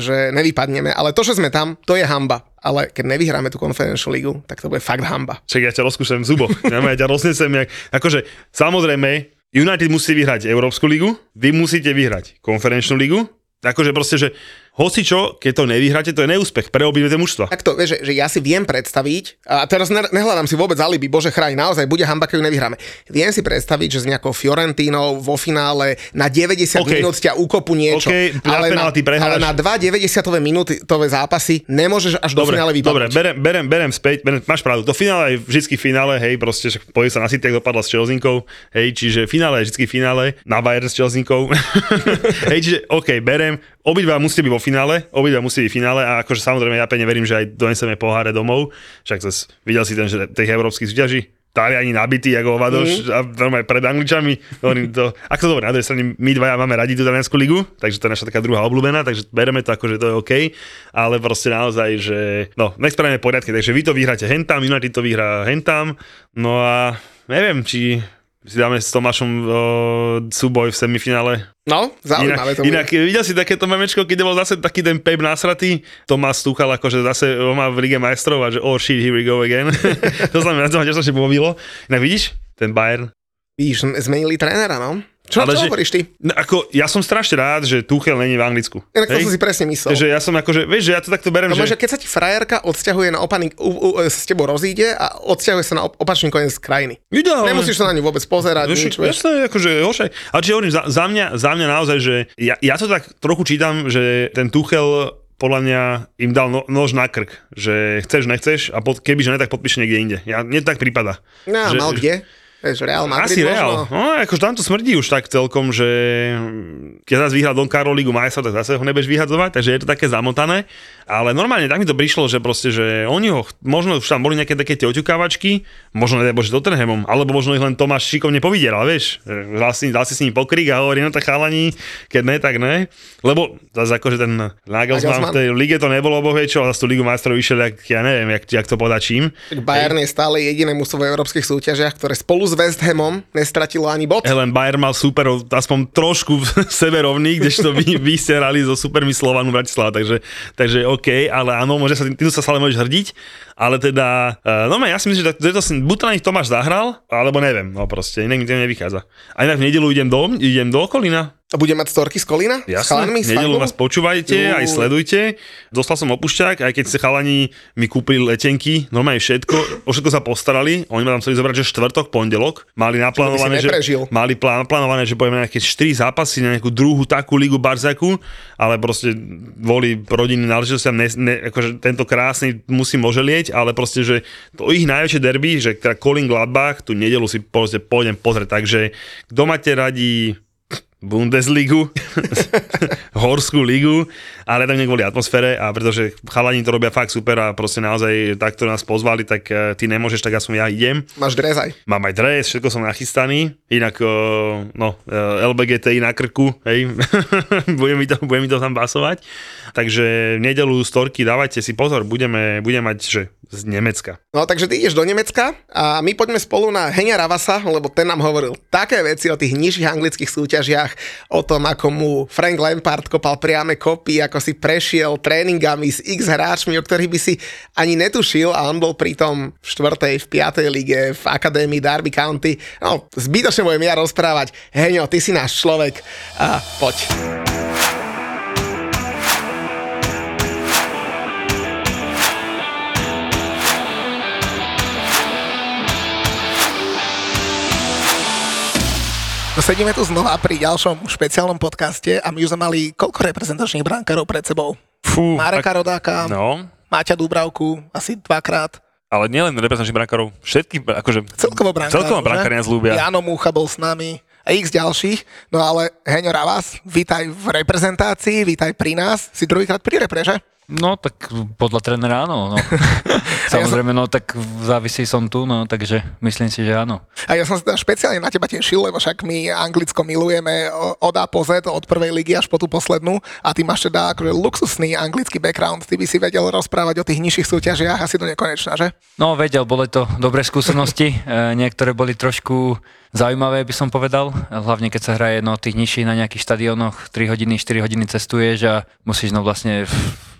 že nevypadneme, ale to, že sme tam, to je hanba. Ale keď nevyhráme tú konferenčnú ligu, tak to bude fakt hanba. Čak, ja ťa rozkúšam v zuboch. Ja ťa roznesem. Akože, samozrejme, United musí vyhrať Európsku ligu, vy musíte vyhrať konferenčnú ligu. Akože proste, že hocičo, keď to nevyhráte, to je neúspech pre obidve mužstva. Tak to, vieš, že ja si viem predstaviť, a teraz nehľadám si vôbec alibi, bože chráň, naozaj bude hanba, keď ju nevyhráme. Viem si predstaviť, že s nejakou Fiorentínou vo finále na 90 minút ťa ukopu niečo, ale na 2 90-tové minútové zápasy nemôžeš až do finále vypadnúť. Dobre, berem späť, máš pravdu, to finále je vždycky finále, hej, proste, že pojď sa na City, ak dopadla s Chelseakou, hej, čiže finále je vždycky finále, na Bayern s Chelseakou, hej, čiže okej, berem, obidva musíte byť vo finále, a akože samozrejme ja pevne verím, že aj doneseme poháre domov, však videl si ten, že tých európskych súťaží, Taliani nabití ako ovadoš a normálne pred Angličami. To, ako to dobre, na druhej strane my dvaja máme radi tú taliansku ligu, takže to je naša taká druhá obľúbená, takže bereme to ako, že to je OK, ale proste naozaj, že no, nech spravíme poriadky, takže vy to vyhráte hentam, United to vyhrá hentam, no a neviem, či si dáme s Tomášom súboj v semifinále. No, zaujímavé to. Inak videl si takéto memečko, keď bol zase taký ten Pep nasratý, Tomáš Tuchel akože zase on má v Lige majstrov a že oh shit, here we go again. To znamená, že sa ešte pobavilo. Inak vidíš, ten Bayern. Vidíš, zmenili trénera, no? Čo hovoríš ty? No, ako, ja som strašne rád, že Tuchel není v Anglicku. Inak to som si presne myslel. Takže ja som akože, vieš, že ja to takto berem, no, že... Keď sa ti frajerka odsťahuje na opaný, s tebou rozíde a odsťahuje sa na opačný koniec krajiny. Nemusíš sa na ňu vôbec pozerať. Jasné, akože hošaj. Ale čiže hovorím, za mňa naozaj, že ja to tak trochu čítam, že ten Tuchel podľa mňa im dal nož na krk, že chceš, nechceš a kebyže ne, tak podpíš niekde inde. Ja, mne tak prípada. No, že, mal kde? Real Madrid, asi Real. No, akože tam to smrdí už tak celkom, že keď zase vyhral Don Carlo Ligu majstrov, tak zase ho nebudeš vyhadzovať, takže je to také zamotané. Ale normálne tak mi to prišlo, že proste, že oni ho, možno už tam boli nejaké také tie oťukávačky, možno nebolo, že do Tottenhamu, alebo možno ich len Tomáš šikovne povyderal, vieš. Dal si s ním pokrik a hovorí, no tak chalani, keď ne, tak ne. Lebo zase akože ten Nagelsmann v tej lige to nebolo, bohvie čo, a zase tú Ligu majstrov vyšiel, ja neviem, jak to podá čím. Bayern je stále jediné mužstvo v európskych súťažiach, ktoré spolu West Hamom nestratilo ani bod. Len Bayern mal super, aspoň trošku v sebe rovný, kdežto vy ste hrali so supermi Slovanu Bratislava, takže OK, ale áno, ty sa stále môžeš hrdiť, ale teda, no ja si myslím, že to buď to na nich Tomáš zahral, alebo neviem, no proste, inak mi to nevychádza. A inak v nedelu idem do Kolína. A budem mať storky z Kolína? Jasné, v nedelu vás počúvajte, aj sledujte. Dostal som opušťák, aj keď sa chalani mi kúpili letenky, normálne o všetko sa postarali, oni ma tam chceli zobrať, že štvrtok, pondelok, mali naplánované, že pojeme nejaké 4 zápasy na nejakú druhú takú ligu barziaku, ale proste voli rodiny náležitostiam, akože tento krásny musí moželieť, ale proste, že to ich najväčšie derby, že teda Kolín Gladbach, tú nedelu si proste pôjdem pozrieť, takže kto máte radi Bundesligu, horskú ligu, ale tam nekvôli atmosfére a pretože chalani to robia fakt super a proste naozaj takto nás pozvali, tak ty nemôžeš, tak aspoň ja idem. Máš dres aj? Mám aj dres, všetko som nachystaný, inak LBGTI na krku, hej, budem mi to tam basovať, takže v nedeľu storky, dávajte si pozor, budeme mať, že z Nemecka. No takže ty ideš do Nemecka a my poďme spolu na Heňa Ravasa, lebo ten nám hovoril také veci o tých nižších anglických súťažiach, o tom, ako mu Frank Lampard kopal priame kopy, ako si prešiel tréningami s X hráčmi, o ktorých by si ani netušil a on bol pritom v 4., v 5. lige, v akadémii Derby County. No, zbytočne budem ja rozprávať. Heňo, ty si náš človek. A poď. Sedíme tu znova pri ďalšom špeciálnom podcaste a my už sme mali koľko reprezentačných brankárov pred sebou? Mareka Rodáka, no. Máťa Dúbravku, asi 2-krát. Ale nielen reprezentačných brankárov, všetkých, akože... Celkovo brankári nás ľúbia. Jano Múcha bol s nami a x ďalších. No ale Heňo Ravas, vítaj v reprezentácii, vítaj pri nás. Si druhýkrát pri repre, že? No, tak podľa trénera áno. No. Samozrejme, no tak závisí som tu, no takže myslím si, že áno. A ja som sa teda špeciálne na teba tešil, lebo však my Anglicko milujeme od A po Z, od prvej ligy až po tú poslednú a ty máš teda akože luxusný anglický background, ty by si vedel rozprávať o tých nižších súťažiach asi do nekonečna, že? No vedel, boli to dobré skúsenosti, niektoré boli trošku zaujímavé, by som povedal, hlavne keď sa hraje no tých nižších na nejakých štadiónoch, 3 hodiny, 4 hodiny cestuješ a musíš no vlastne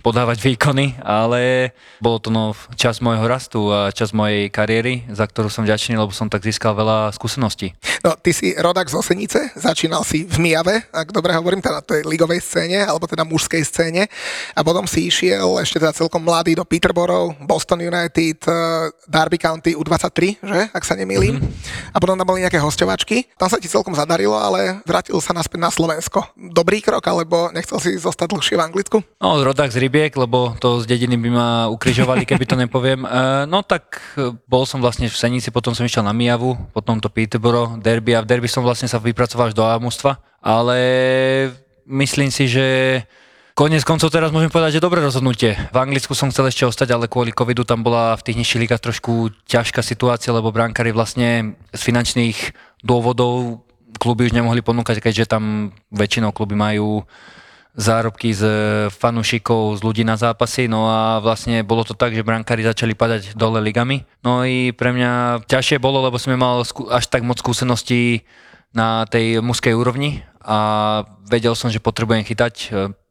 podávať výkony, ale bolo to čas môjho rastu a čas mojej kariéry, za ktorú som vďačný, lebo som tak získal veľa skúseností. No, ty si rodák z Osenice, začínal si v Mijave, ak dobre hovorím, teda tej ligovej scéne, alebo teda mužskej scéne, a potom si išiel ešte teda celkom mladý do Peterborough, Boston United, Derby County U23, že, ak sa nemýlim. Mm-hmm. A potom tam boli nejaké hosťovačky. Tam sa ti celkom zadarilo, ale vrátil sa naspäť na Slovensko. Dobrý krok, alebo nechcel si zostať dlhšie v Anglicku? No, rodák z Rybiek, lebo to z dediny by ma ukrižovali, keby to nepoviem. No tak bol som vlastne v Senici, potom som išiel na Mijavu, potom to Peterborough, Derby a v Derby som vlastne sa vypracoval až do A-mužstva, ale myslím si, že Koniec koncov teraz môžem povedať, že dobré rozhodnutie. V Anglicku som chcel ešte ostať, ale kvôli covidu tam bola v tých nižších ligách trošku ťažká situácia, lebo brankári vlastne z finančných dôvodov kluby už nemohli ponúkať, keďže tam väčšinou kluby majú zárobky z fanúšikov, z ľudí na zápasy, no a vlastne bolo to tak, že brankári začali padať dole ligami. No i pre mňa ťažšie bolo, lebo som nemal až tak moc skúseností na tej mužskej úrovni a vedel som, že potrebujem chytať.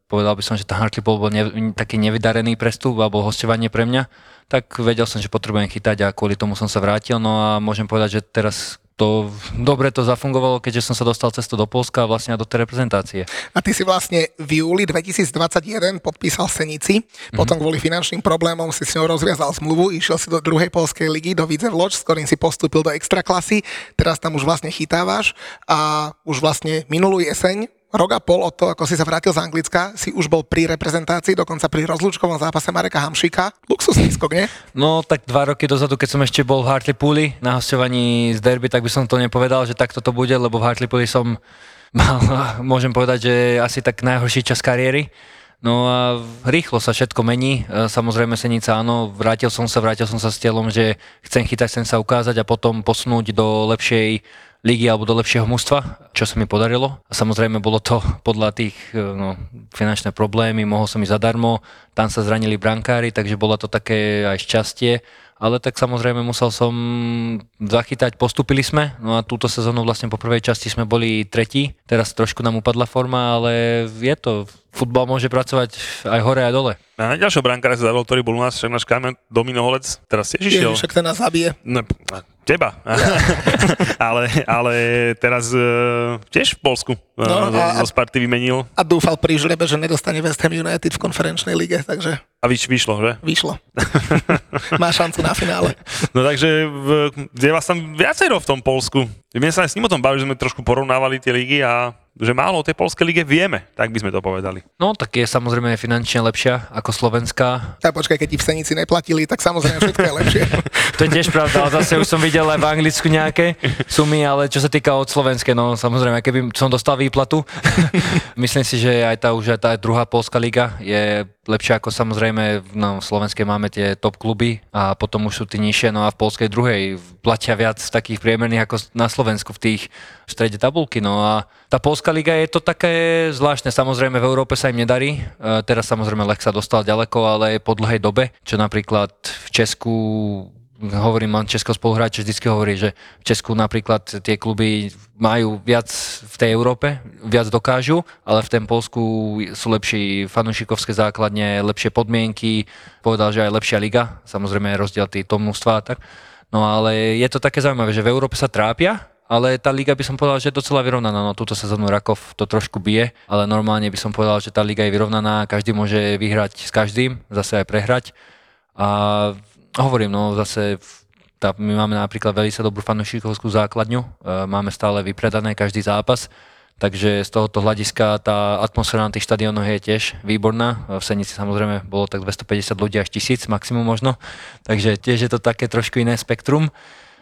Povedal by som, že tá Hartlepool bol taký nevydarený prestup alebo hosťovanie pre mňa, tak vedel som, že potrebujem chytať a kvôli tomu som sa vrátil. No a môžem povedať, že teraz to dobre to zafungovalo, keďže som sa dostal cestu do Poľska a vlastne do tej reprezentácie. A ty si vlastne v júli 2021 podpísal Senici, potom kvôli finančným problémom si s ňou rozviazal zmluvu, išiel si do druhej poľskej ligy, do Widzew Lodz, s ktorým si postúpil do extraklasy, teraz tam už vlastne chytávaš a už vlastne minulú jeseň, rok a pol od toho, ako si sa vrátil z Anglicka, si už bol pri reprezentácii, dokonca pri rozlúčkovom zápase Mareka Hamšíka. Luxusný skok, nie? No, tak 2 roky dozadu, keď som ešte bol v Hartlepooli na hosťovaní z Derby, tak by som to nepovedal, že takto to bude, lebo v Hartlepooli som mal, môžem povedať, že asi tak najhorší čas kariéry. No a rýchlo sa všetko mení. Samozrejme Senica, áno, vrátil som sa s cieľom, že chcem chytať, chcem sa ukázať a potom posunúť do lepšej ligy alebo do lepšieho mužstva, čo sa mi podarilo. A samozrejme bolo to podľa tých finančné problémy, mohol som ísť zadarmo, tam sa zranili brankári, takže bolo to také aj šťastie, ale tak samozrejme musel som zachytať, postúpili sme, no a túto sezónu vlastne po prvej časti sme boli tretí, teraz trošku nám upadla forma, ale je to, futbal môže pracovať aj hore aj dole. A ďalšieho brankára sa zavolal, ktorý bol u nás, však náš kamen Domino Holec, teraz tiež išiel. Ježiš, však ten nás zabije. No, teba, ale teraz tiež v Polsku zo Sparty vymenil. A dúfal pri žrebe, že nedostane West Ham United v konferenčnej lige, takže... A vyšlo, že? Vyšlo. Má šancu na finále. No takže je vás tam viacero v tom Polsku. My sa aj s ním o tom bavili, že sme trošku porovnávali tie ligy a že málo o tej polskej lige vieme, tak by sme to povedali. No tak je samozrejme finančne lepšia ako slovenská. Tak počkaj, keď ti v Senici neplatili, tak samozrejme všetko je lepšie. To je tiež pravda, ale zase už som videl aj v Anglicku nejaké sumy, ale čo sa týka od slovenskej, no samozrejme, keby som dostal výplatu, myslím si, že aj tá druhá polská liga je lepšia ako samozrejme, no v slovenskej máme tie top kluby a potom už sú tí nižšie, no a v polskej druhej platia viac takých priemerných ako na Slovensku v tých strede tabulky, no a tá polská liga je to také zvláštne, samozrejme v Európe sa im nedarí, teraz samozrejme Lech sa dostal ďaleko, ale po dlhej dobe, čo napríklad v Česku, hovorím, mám českého spoluhráča, vždycky hovorí, že v Česku napríklad tie kluby majú viac v tej Európe, viac dokážu, ale v tom Polsku sú lepší fanúšikovské základne, lepšie podmienky, povedal, že aj lepšia liga, samozrejme rozdiel tých tomnústva a tak, no ale je to také zaujímavé, že v Európe sa trápia, ale tá liga by som povedal, že je docela vyrovnaná. No túto sezónu Rakov to trošku bije, ale normálne by som povedal, že tá liga je vyrovnaná, každý môže vyhrať s každým, zase aj prehrať. A hovorím, no zase my máme napríklad veľmi dobrú fanúšikovskú základňu, máme stále vypredané každý zápas, takže z tohoto hľadiska tá atmosféra na tých štadiónoch je tiež výborná. V Senici samozrejme bolo tak 250 ľudí až 1000 maximum možno, takže tiež je to také trošku iné spektrum.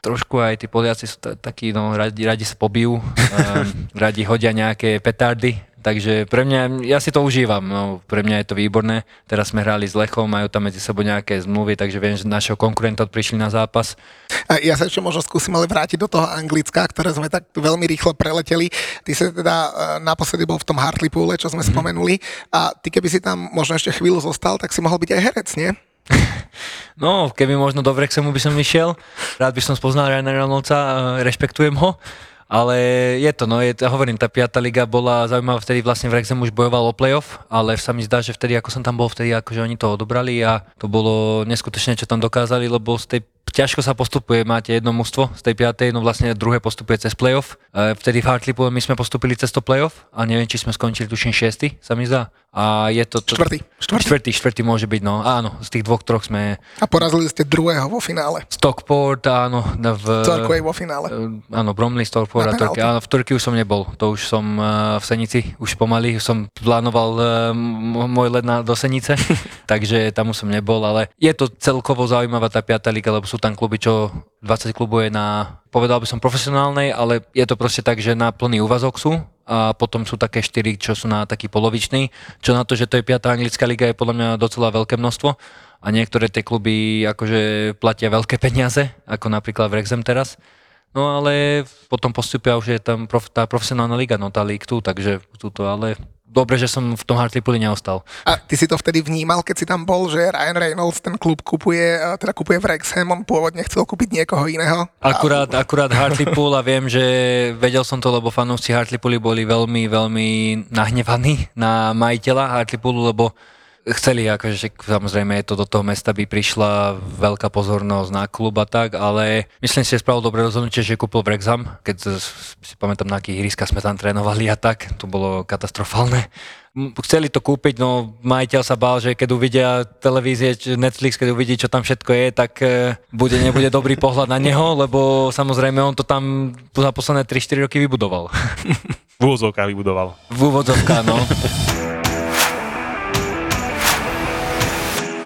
Trošku aj tí Poliaci sú takí, no radi sa pobijú, radi hodia nejaké petardy, takže pre mňa, ja si to užívam, no, pre mňa je to výborné. Teraz sme hrali s Lechom, majú tam medzi sebou nejaké zmluvy, takže viem, že našeho konkurenta prišli na zápas. A ja sa ešte možno skúsim ale vrátiť do toho Anglicka, ktoré sme tak veľmi rýchlo preleteli. Ty sa teda naposledy bol v tom Hartlepoole, čo sme spomenuli, a ty keby si tam možno ešte chvíľu zostal, tak si mohol byť aj herec, nie? No, keby možno do Wrexhamu by som išiel, rád by som spoznal Ryana Reynoldsa, rešpektujem ho, ale je to, no, hovorím, tá 5. liga bola zaujímavá, vtedy vlastne Wrexham už bojoval o play-off, ale sa mi zdá, že vtedy, ako som tam bol, vtedy akože oni to odobrali a to bolo neskutočné, čo tam dokázali, lebo z tej ťažko sa postupuje, máte jedno mužstvo z tej 5, no vlastne druhé postupuje cez play-off. Vtedy v Hartlepoole my sme postupili cez to play-off a neviem, či sme skončili tuším 6, sa mi zdá. A je to... Štvrtý môže byť, no áno, z tých 2-3 sme... A porazili ste druhého vo finále. Stockport, áno. Torquay vo finále. Áno, Bromley, Stockport a Torquay. Áno, v Torquay už som nebol, to už som v Senici, už pomaly som plánoval môj let do Senice, takže tam už som nebol, ale je to celkovo zaujímavá tá 5. liga, lebo sú tam kluby, čo 20 klubov je na, povedal by som profesionálnej, ale je to proste tak, že na plný úvazok sú a a potom sú také 4, čo sú na taký polovičný, čo na to, že to je 5. anglická liga, je podľa mňa docela veľké množstvo a niektoré tie kluby akože platia veľké peniaze, ako napríklad Wrexham teraz. No ale potom postupia už je tam tá profesionálna liga, no tá League Two, takže túto, ale dobre, že som v tom Hartlepoole neostal. A ty si to vtedy vnímal, keď si tam bol, že Ryan Reynolds ten klub kupuje Wrexham, on pôvodne chcel kúpiť niekoho iného? Akurát Hartlepool a viem, že vedel som to, lebo fanúci Hartlepoole boli veľmi, veľmi nahnevaní na majiteľa Hartlepoolu, lebo chceli, akože samozrejme je to do toho mesta by prišla veľká pozornosť na klub a tak, ale myslím si, že spravil dobré rozhodnutie, že kúpil Wrexham, keď si pamätám, na akých ihriskách sme tam trénovali a tak, to bolo katastrofálne. Chceli to kúpiť, no majiteľ sa bál, že keď uvidia televízie, Netflix, keď uvidí, čo tam všetko je, tak nebude dobrý pohľad na neho, lebo samozrejme on to tam za posledné 3-4 roky vybudoval. V úvodzovkách vybudoval. V úvodzovkách, no.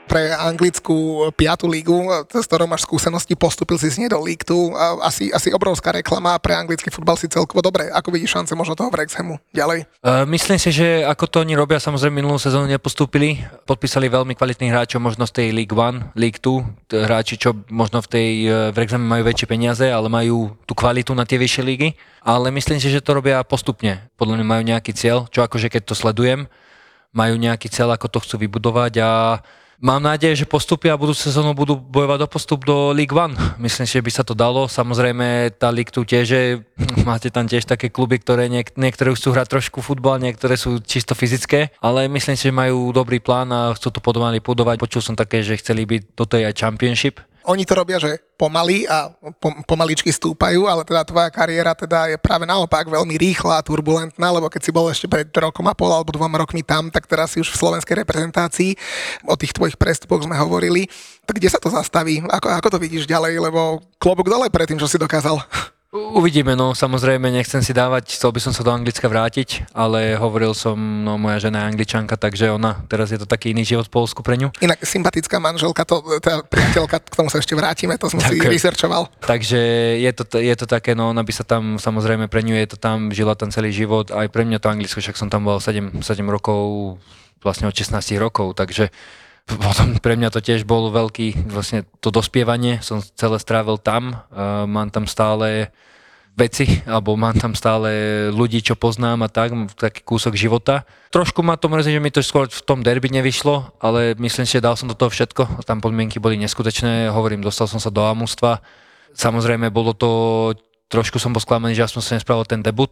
Pre anglickú 5. lígu, s ktorou máš skúsenosti, postúpil si z nej do League Two. Asi obrovská reklama, pre anglický futbal si celkovo dobre. Ako vidíš šance možno toho Wrexhamu ďalej? Myslím si, že ako to oni robia, samozrejme minulú sezónu nepostúpili. Podpísali veľmi kvalitných hráčov možno z tej League One, League Two. Hráči, čo možno v tej Wrexhame majú väčšie peniaze, ale majú tú kvalitu na tie vyššie lígy. Ale myslím si, že to robia postupne. Podľa mňa majú nejaký cieľ, čo akože keď to sledujem, majú nejaký cieľ, ako to chcú vybudovať a mám nádej, že postupia a budúcu sezónu budú bojovať o postup do League One. Myslím, že by sa to dalo. Samozrejme, tá League Two tiež je, máte tam tiež také kluby, ktoré niektoré už chcú hrať trošku futbal, niektoré sú čisto fyzické, ale myslím si, že majú dobrý plán a chcú to podovať. Počul som také, že chceli byť toto aj Championship. Oni to robia, že pomaly a pomaličky stúpajú, ale teda tvoja kariéra teda je práve naopak veľmi rýchla a turbulentná, lebo keď si bol ešte pred 1,5 alebo 2 rokmi tam, tak teraz si už v slovenskej reprezentácii, o tých tvojich prestupoch sme hovorili. Tak kde sa to zastaví? Ako to vidíš ďalej? Lebo klobúk dole pred tým, čo si dokázal. Uvidíme, no samozrejme nechcem si dávať, chcel by som sa do Anglicka vrátiť, ale hovoril som, no moja žena je Angličanka, takže ona, teraz je to taký iný život v Polsku pre ňu. Inak sympatická manželka, tá priateľka, k tomu sa ešte vrátime, to som si researchoval. Takže je to také, no ona by sa tam, samozrejme pre ňu je to tam, žila tam celý život, aj pre mňa to Anglicko, však som tam bol 7 rokov, vlastne od 16 rokov, takže potom pre mňa to tiež bol veľký, vlastne to dospievanie, som celé strávil tam, mám tam stále veci, alebo mám tam stále ľudí, čo poznám a tak, taký kúsok života. Trošku ma to mrzí, že mi to skôr v tom derby nevyšlo, ale myslím, že dal som do toho všetko, tam podmienky boli neskutečné, hovorím, dostal som sa do A-mužstva, samozrejme bolo to, trošku som bol sklamaný, že ja som sa nespravil ten debut,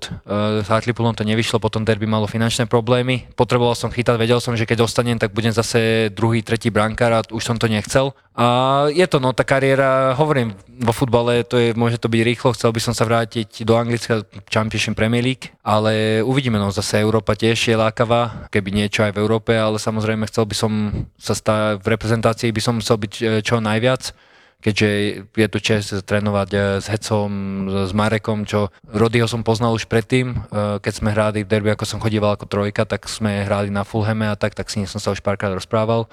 s Hartlepoolom to nevyšlo, potom derby malo finančné problémy, potreboval som chytať, vedel som, že keď ostanem, tak budem zase druhý, tretí brankár a už som to nechcel. A je to, no tá kariéra, hovorím, vo futbale to je, môže to byť rýchlo, chcel by som sa vrátiť do Anglicka, Championship, Premier League, ale uvidíme, no zase Európa tiež je lákavá, keby niečo aj v Európe, ale samozrejme chcel by som sa v reprezentácii by som chcel byť čo najviac, keďže je tu čest trénovať s Hecom, s Marekom, čo Rodyho som poznal už predtým, keď sme hráli v derby, ako som chodíval ako trojka, tak sme hráli na Fulhame a tak s ním som sa už párkrát rozprával.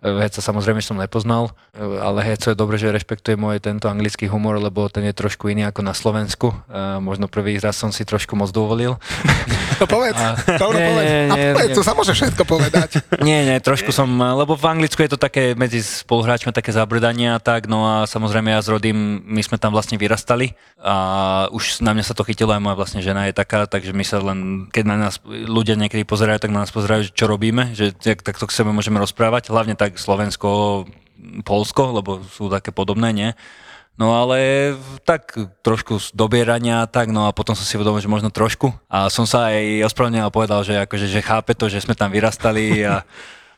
Heca samozrejme som nepoznal, ale Heco je dobré, že rešpektuje môj tento anglický humor, lebo ten je trošku iný ako na Slovensku. Možno prvý raz som si trošku moc dovolil. To povedz, to sa môže všetko povedať. Trošku som, lebo v Anglicku je to také medzi spoluhráčmi také zabrdania a tak, no a samozrejme ja s Rodym, my sme tam vlastne vyrastali a už na mňa sa to chytilo, aj moja vlastne žena je taká, takže my sa len, keď na nás ľudia niekedy pozerajú, tak na nás pozerajú, čo robíme, že takto k sebe môžeme rozprávať, hlavne tak Slovensko, Polsko, lebo sú také podobné, nie? No ale tak trošku dobierania tak, no a potom som si uvedomil, že možno trošku a som sa aj ospravedlnil a povedal, že akože, že chápe to, že sme tam vyrastali a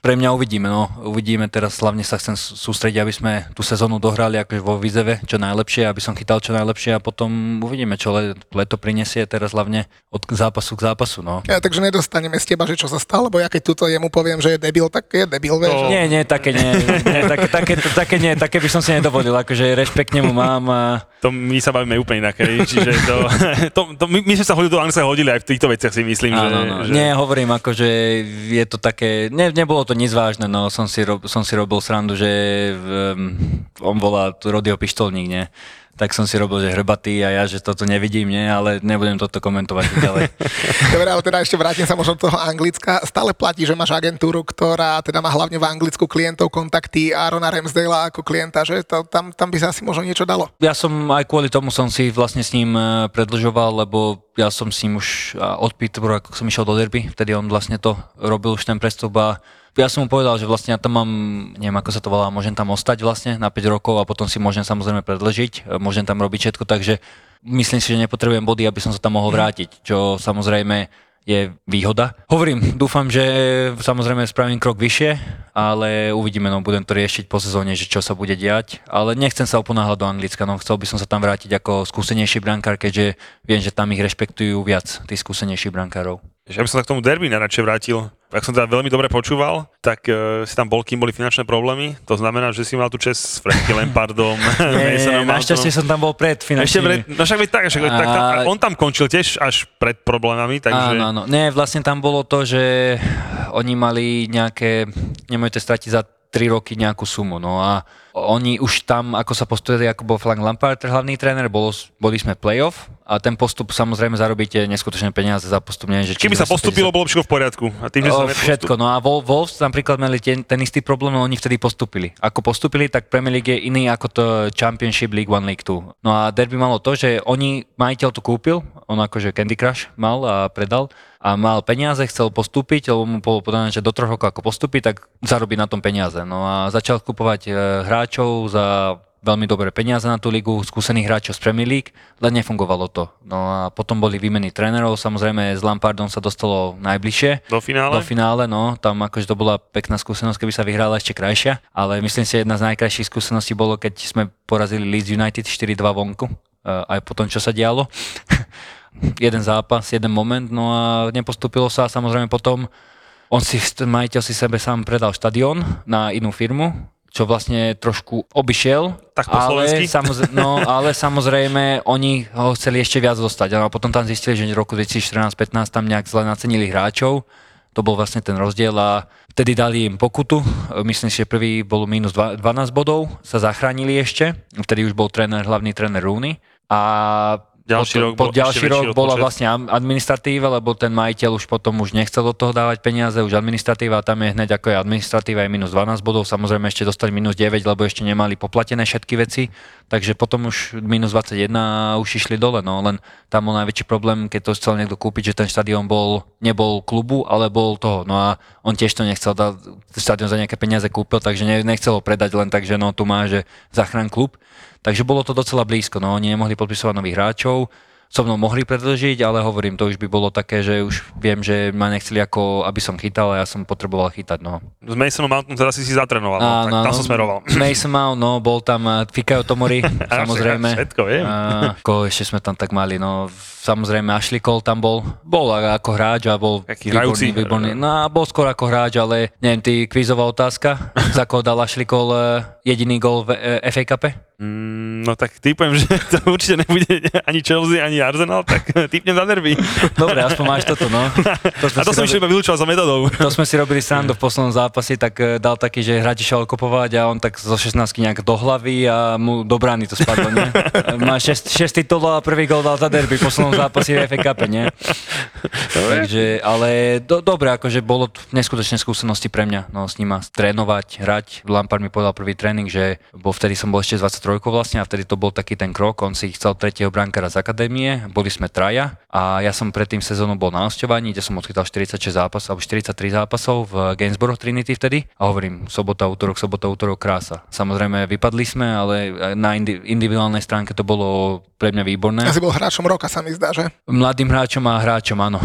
pre mňa uvidíme, no uvidíme, teraz hlavne sa chcem sústrediť, aby sme tú sezónu dohrali akože vo výzeve čo najlepšie, aby som chytal čo najlepšie a potom uvidíme, čo leto prinesie, teraz hlavne od zápasu k zápasu, no. Ja, takže nedostaneme z teba, že čo sa stalo, lebo ja keď tuto jemu poviem, že je debil, tak je debil, vieš. No. Nie, také nie, také by som si nedovolil, akože rešpekt nemu mám a... To my sa bavíme úplne inak, čiže my sme sa hodili aj v týchto veciach, si myslím, že... Nie, hovorím, akože je to také, nebolo to nič vážne, no som si robil srandu, že on volá Rodyho pištolník, nie? tak som si robil, že hrbatý a ja, že toto nevidím, nie, ale nebudem toto komentovať ďalej. Dobre, ale teda ešte vrátim sa možno do toho Anglicka. Stále platí, že máš agentúru, ktorá teda má hlavne v Anglicku klientov kontakty Arona Ramsdalea ako klienta, že to, tam by sa asi možno niečo dalo. Ja som aj kvôli tomu som si vlastne s ním predĺžoval, lebo ja som s ním už od Peterborougu, ako som išiel do Derby, vtedy on vlastne to robil už ten prestup a ja som mu povedal, že vlastne ja tam mám, neviem ako sa to volá, môžem tam ostať vlastne na 5 rokov a potom si môžem samozrejme predĺžiť, môžem tam robiť všetko, takže myslím si, že nepotrebujem body, aby som sa tam mohol vrátiť, čo samozrejme je výhoda. Hovorím, dúfam, že samozrejme spravím krok vyššie, ale uvidíme, no budem to riešiť po sezóne, že čo sa bude diať, ale nechcem sa oponáhľať do Anglicka, no chcel by som sa tam vrátiť ako skúsenejší brankár, keďže viem, že tam ich rešpektujú viac, tých skúsenejších brankárov. Ja by som sa k tomu derby najradšej vrátil. Ak som teda veľmi dobre počúval, tak si tam bol, kým boli finančné problémy. To znamená, že si mal tú česť s Franky Lampardom. Našťastie som tam bol pred finančnými. No však tak, on tam končil tiež až pred problémami. Takže... Áno. Nie, vlastne tam bolo to, že oni mali nejaké, nemôžete stratiť za 3 roky nejakú sumu. No a oni už tam, ako sa postupili, ako bol Frank Lampard, hlavný tréner, boli sme playoff a ten postup samozrejme zarobíte neskutočné peniaze za postup. Neviem, že keby sa postupilo, bolo všetko v poriadku. A tým, že sa všetko. No a Wolves napríklad mali ten istý problém, no oni vtedy postupili. Ako postupili, tak Premier League je iný ako to Championship, League 1, League 2. No a Derby malo to, že oni, majiteľ to kúpil, on akože Candy Crush mal a predal a mal peniaze, chcel postúpiť, lebo mu bolo podané, že do 3 rokov ako postupí, tak zarobí na tom peniaze. No a začal kupovať hráčov za veľmi dobré peniaze na tú ligu, skúsených hráčov z Premier League, len nefungovalo to. No a potom boli výmeny trénerov, samozrejme s Lampardom sa dostalo najbližšie. Do finále, no, tam akože to bola pekná skúsenosť, keby sa vyhrala ešte krajšia, ale myslím si, jedna z najkrajších skúseností bolo, keď sme porazili Leeds United 4-2 vonku, aj po tom, čo sa dialo. Jeden zápas, jeden moment, no a nepostúpilo sa a samozrejme potom on si, majiteľ si sebe sám predal štadión na inú firmu, čo vlastne trošku obišiel, tak po slovensky. Ale samozrejme oni ho chceli ešte viac dostať a potom tam zistili, že v roku 2014-15 tam nejak zle nacenili hráčov, to bol vlastne ten rozdiel a vtedy dali im pokutu, myslím, že prvý bol minus 12 bodov, sa zachránili ešte, vtedy už bol hlavný tréner Rooney a Ďalší rok bola vlastne administratíva, lebo ten majiteľ už potom už nechcel do toho dávať peniaze, už administratíva, tam je hneď ako je administratíva, je minus 12 bodov, samozrejme ešte dostali minus 9, lebo ešte nemali poplatené všetky veci, takže potom už minus 21 a už išli dole, no len tam bol najväčší problém, keď to chcel niekto kúpiť, že ten štadión nebol klubu, ale bol toho, no a on tiež to nechcel dať, štadión za nejaké peniaze kúpil, takže nechcel ho predať len tak, že no tu má, že zachraň klub. Takže bolo to docela blízko, no oni nemohli podpisovať nových hráčov, so mnou mohli predĺžiť, ale hovorím, to už by bolo také, že už viem, že ma nechceli ako, aby som chytal a ja som potreboval chytať, no. S Masonom Mountom teda si zatrenoval, tam som smeroval. Mason Mount, no, bol tam Fikayo Tomori, samozrejme. Všetko, viem. Ešte sme tam tak mali, no, samozrejme Ashley Cole tam bol ako hráč a bol výborný. No, bol skôr ako hráč, ale neviem, ty kvízová otázka, za koho dal Ashley Cole jediný gól v FA Cupe? No tak typujem, že to určite nebude ani Chelsea, ani Arsenal, tak typnem na derby. Dobre, aspoň máš toto, no. To som iba vylúčoval za metodou. To sme si robili srandu v poslednom zápase, tak dal taký, že hráč išiel kopovať a on tak zo 16-ky nejak do hlavy a mu do brány to spadlo, nie? Má 6 titulov a prvý gol dal za derby v poslednom zápase v FA Cupe, nie? Takže, ale dobre, akože bolo neskutočné skúsenosti pre mňa, no s nima trénovať, hrať. Lampard mi povedal prvý tréning, že vtedy som bol ešte 23 vlastne a vtedy to bol taký ten krok, on si chcel tretieho brankára z akadémie, boli sme traja a ja som predtým sezónou bol na osťovaní, kde som odchytal 46 zápasov alebo 43 zápasov v Gainsborough Trinity vtedy a hovorím, sobota, útorok, krása. Samozrejme vypadli sme, ale na individuálnej stránke to bolo pre mňa výborné. Ja si bol hráčom roka, sa mi zdá, že? Mladým hráčom a hráčom, áno.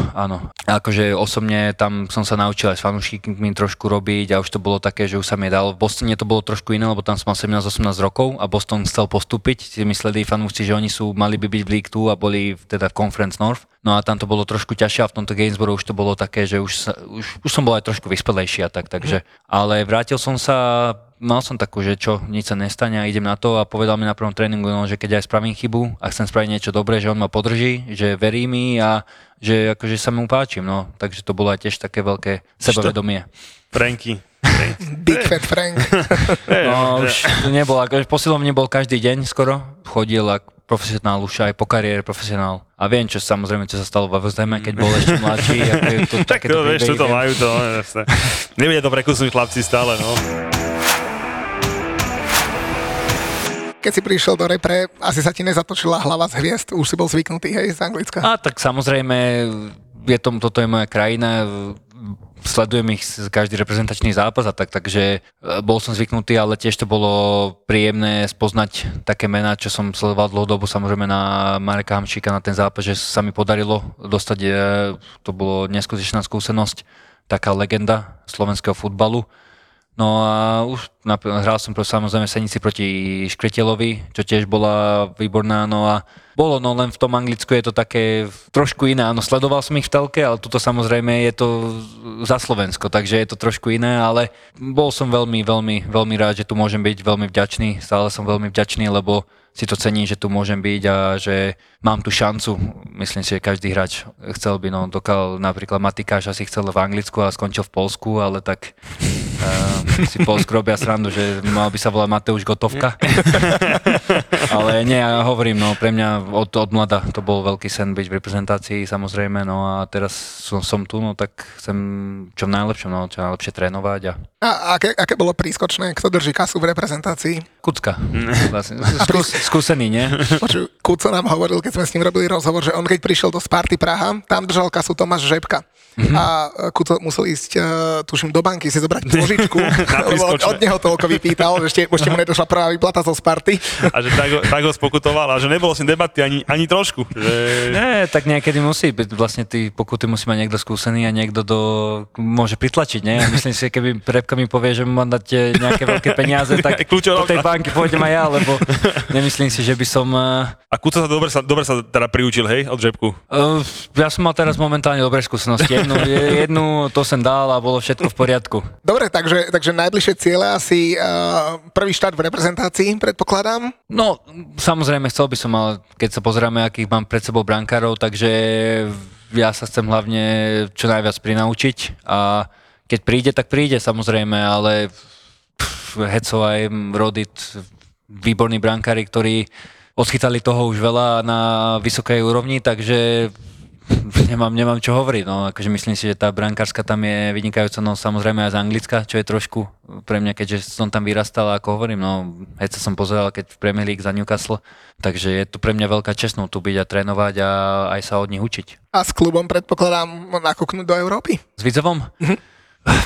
Akože osobne tam som sa naučil aj s fanúšikmi trošku robiť a už to bolo také, že už sa mi dal. V Bostone to bolo trošku iné, lebo tam som mal 17-18 rokov a Boston chcel postúpiť, si mysleli fanúci, že oni mali by byť v League 2 a boli teda v Conference North. No a tam to bolo trošku ťažšie a v tomto Gainsborough už to bolo také, že už som bol aj trošku vyspelejší a tak, takže. Ale vrátil som sa, mal som takú, že čo, nič sa nestane a idem na to a povedal mi na prvom tréningu, no, že keď aj spravím chybu a chcem spraviť niečo dobré, že on ma podrží, že verí mi a že akože sa mu páčim, no. Takže to bolo aj tiež také veľké sebavedomie. Franky. Big Fat Frank. No už nebol, akože posilom nebol každý deň skoro, chodil ako profesionál už aj po kariére profesionál. A viem, čo samozrejme, čo sa stalo vo West Hamu, keď bol ešte mladší. Tak to vieš, čo to majú to. Nevedia to prekusnúť chlapci stále, no. Keď si prišiel do repre, asi sa ti nezatočila hlava z hviezd, už si bol zvyknutý, hej, z Anglicka? A tak samozrejme, je tom, toto je moja krajina, sledujem ich každý reprezentačný zápas a tak, takže bol som zvyknutý, ale tiež to bolo príjemné spoznať také mená, čo som sledoval dlhodobo, samozrejme na Mareka Hamšíka, na ten zápas, že sa mi podarilo dostať, to bolo neskutočná skúsenosť, taká legenda slovenského futbalu. No a už hral som samozrejme Senici proti Škretielovi, čo tiež bola výborná, no a bolo, no len v tom Anglicku je to také trošku iné, áno, sledoval som ich v telke, ale tuto samozrejme je to za Slovensko, takže je to trošku iné, ale bol som veľmi, veľmi, veľmi rád, že tu môžem byť, veľmi vďačný, stále som veľmi vďačný, lebo si to cením, že tu môžem byť a že mám tu šancu, myslím si, že každý hráč chcel by, no dokiaľ napríklad Matikáš asi chcel v Anglicku a skončil v Polsku, ale tak... si Polsk robia srandu, že mal by sa volať Mateuš Gotovka. Ale nie, ja hovorím, no pre mňa od mlada to bol veľký sen byť v reprezentácii samozrejme, no a teraz som tu, no tak chcem čo najlepšie, no čo najlepšie trénovať. A aké bolo prískočné? Kto drží kasu v reprezentácii? Kucka. Vlastne. Skúsený, nie? Počuj, Kucka nám hovoril, keď sme s ním robili rozhovor, že on keď prišiel do Sparty Praha, tam držal kasu Tomáš Žebka. Mm-hmm. A Kucka musel ísť, tuším, do banky si zobrať požičku, od neho toľko vypýtal, že ešte mu nedošla prvá výplata zo Sparty. A že tak ho spokutoval, a že nebolo si debaty ani trošku. Že... Nie, tak niekedy musí byť, vlastne tí pokuty musí mať niekto skúsený a niekto môže pritlačiť, nie? A myslím si, keby Repka mi povie, že mu mám dať nejaké veľké peniaze, tak do tej banky pôjdem aj ja, lebo nemyslím si, že by som... A Kuca sa dobre sa teda priučil, hej, od Žebku? Ja som mal teraz momentálne dobré skúsenosti. Jednu to sem dal a bolo všetko v poriadku. Dobre, Takže najbližšie ciele asi prvý štart v reprezentácii, predpokladám? No, samozrejme, chcel by som, ale keď sa pozrieme, akých mám pred sebou brankárov, takže ja sa chcem hlavne čo najviac prinaučiť a keď príde, tak príde, samozrejme, ale Hecová, Rodit, výborní brankári, ktorí odchytali toho už veľa na vysokej úrovni, takže... Nemám čo hovoriť, no akože myslím si, že tá brankárska tam je vynikajúca, no samozrejme aj z Anglicka, čo je trošku pre mňa, keďže som tam vyrastal, ako hovorím, no hej sa som pozeral, keď v Premier League za Newcastle, takže je to pre mňa veľká česť tu byť a trénovať a aj sa od nich učiť. A s klubom predpokladám nakúknúť do Európy? S Vidzovom? Mhm.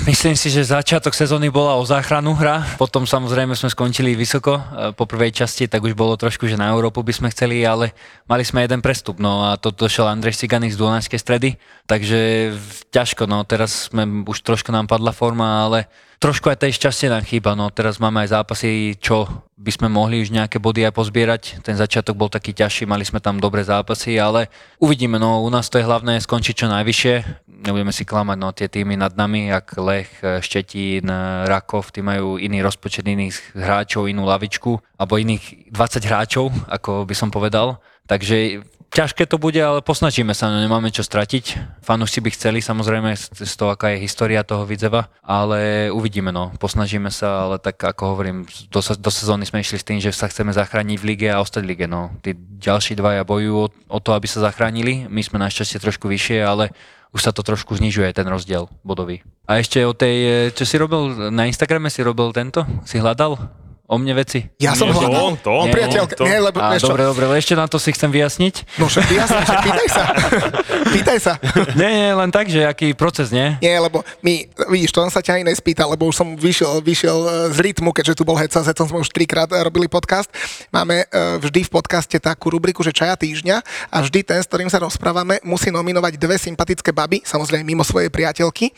Myslím si, že začiatok sezóny bola o záchranu hra, potom samozrejme sme skončili vysoko po prvej časti, tak už bolo trošku, že na Európu by sme chceli, ale mali sme jeden prestup, no a to došiel Andrej Ciganík z Dunajskej Stredy, takže ťažko, no teraz už trošku nám padla forma, ale trošku aj tej šťastie nám chýba, no teraz máme aj zápasy, čo by sme mohli už nejaké body aj pozbierať, ten začiatok bol taký ťažší, mali sme tam dobré zápasy, ale uvidíme, no u nás to je hlavné skončiť čo najvyššie, nebudeme si klamať, no tie týmy nad nami, jak Lech, Štetín, Rakov, tí majú iný rozpočet iných hráčov, inú lavičku, alebo iných 20 hráčov, ako by som povedal, takže... Ťažké to bude, ale posnažíme sa, no nemáme čo stratiť. Fanúšci by chceli, samozrejme, z toho, aká je história toho Vidzeva, ale uvidíme, no, posnažíme sa, ale tak, ako hovorím, do sezóny sme išli s tým, že sa chceme zachrániť v lige a ostať v lige, no. Tí ďalší dvaja bojujú o to, aby sa zachránili, my sme našťastie trošku vyššie, ale už sa to trošku znižuje, ten rozdiel bodový. A ešte o tej, čo si robil, na Instagrame si robil tento, si hľadal? O mne veci. Ja som hľadal. Dobre, ešte na to si chcem vyjasniť. No však vyjasniť, pýtaj sa. Pýtaj sa. Nie, len tak, že aký proces, nie? Nie, lebo my, vidíš, to on sa ťa aj nespýtal, lebo už som vyšiel z rytmu, keďže tu bol Heca, s Hecom sme už 3-krát robili podcast. Máme vždy v podcaste takú rubriku, že Čaja týždňa a vždy ten, s ktorým sa rozprávame, musí nominovať dve sympatické baby, samozrejme mimo svojej priateľky,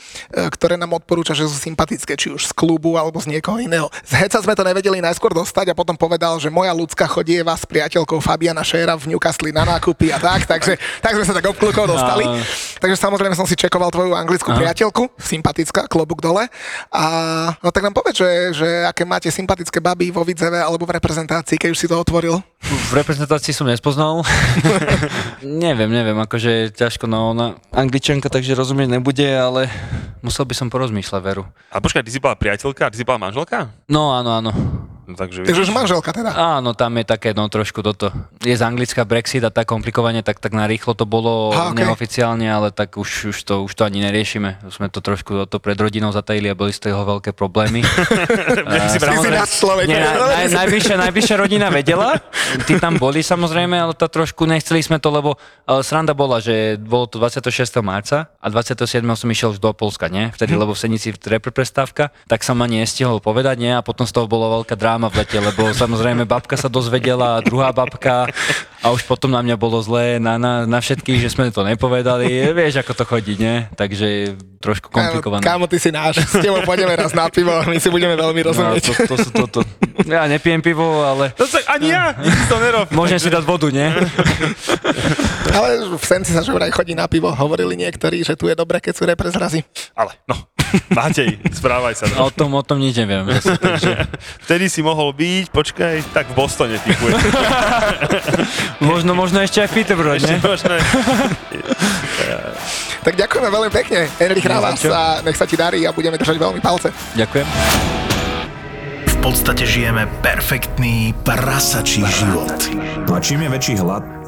ktoré nám odporúča, že sú sympatické, či už z klubu alebo z niekoho iného. Z Heca sme to nevedeli najskôr dostať a potom povedal, že moja ľudská chodí s priateľkou Fabiana Schera v Newcastle na nákupy a tak, takže tak sme sa tak obklukov dostali. No. Takže samozrejme som si čekoval tvoju anglickú priateľku, sympatická, klobúk dole. A no tak nám povedz, že aké máte sympatické baby vo Vidzeve alebo v reprezentácii, keď už si to otvoril. V reprezentácii som nespoznal. neviem, akože ťažko, no ona angličanka, takže rozumieť nebude, ale Musel by som porozmýšľať, veru. A počkaj, ty si bola priateľka, ty si bola manželka? No, áno. No, takže už manželka teda. Áno, tam je také, no trošku toto. Je z Anglicka Brexit a tak komplikovanie, tak narýchlo to bolo neoficiálne, ale tak už to ani neriešime. Sme to trošku toto pred rodinou zatajili a boli z toho veľké problémy. Najbližšia rodina vedela, tí tam boli samozrejme, ale tá trošku nechceli sme to, lebo sranda bola, že bolo to 26. marca a 27. som išiel už do Polska, nie? Vtedy, lebo v Senici prestávka, tak som ani nestihol povedať, nie? A potom z toho bola veľká dráma v lete, lebo samozrejme babka sa dozvedela, druhá babka a už potom na mňa bolo zlé, na všetkých, že sme to nepovedali, vieš, ako to chodí, nie? Takže trošku komplikované. Kámo, ty si náš, s tebou pôjdeme raz na pivo, my si budeme veľmi rozumieť. No, to. Ja nepijem pivo, ale... To sa, ani ja, nikdy to nerob. Môžem si dať vodu, nie? Ale v Senci sa že vraj chodí na pivo, hovorili niektorí, že tu je dobre, keď sú reprezrazy. Ale, no, Matej, správaj sa. No. O tom nič neviem. Takže... Vtedy si mohol byť, počkaj, tak v Bostone typujem. možno ešte aj v Peterborough, ne? Možno. Tak ďakujeme veľmi pekne, Enrich Ravas, a nech sa ti darí a budeme držať veľmi palce. Ďakujem. V podstate žijeme perfektný prasačí život. A čím je väčší hlad,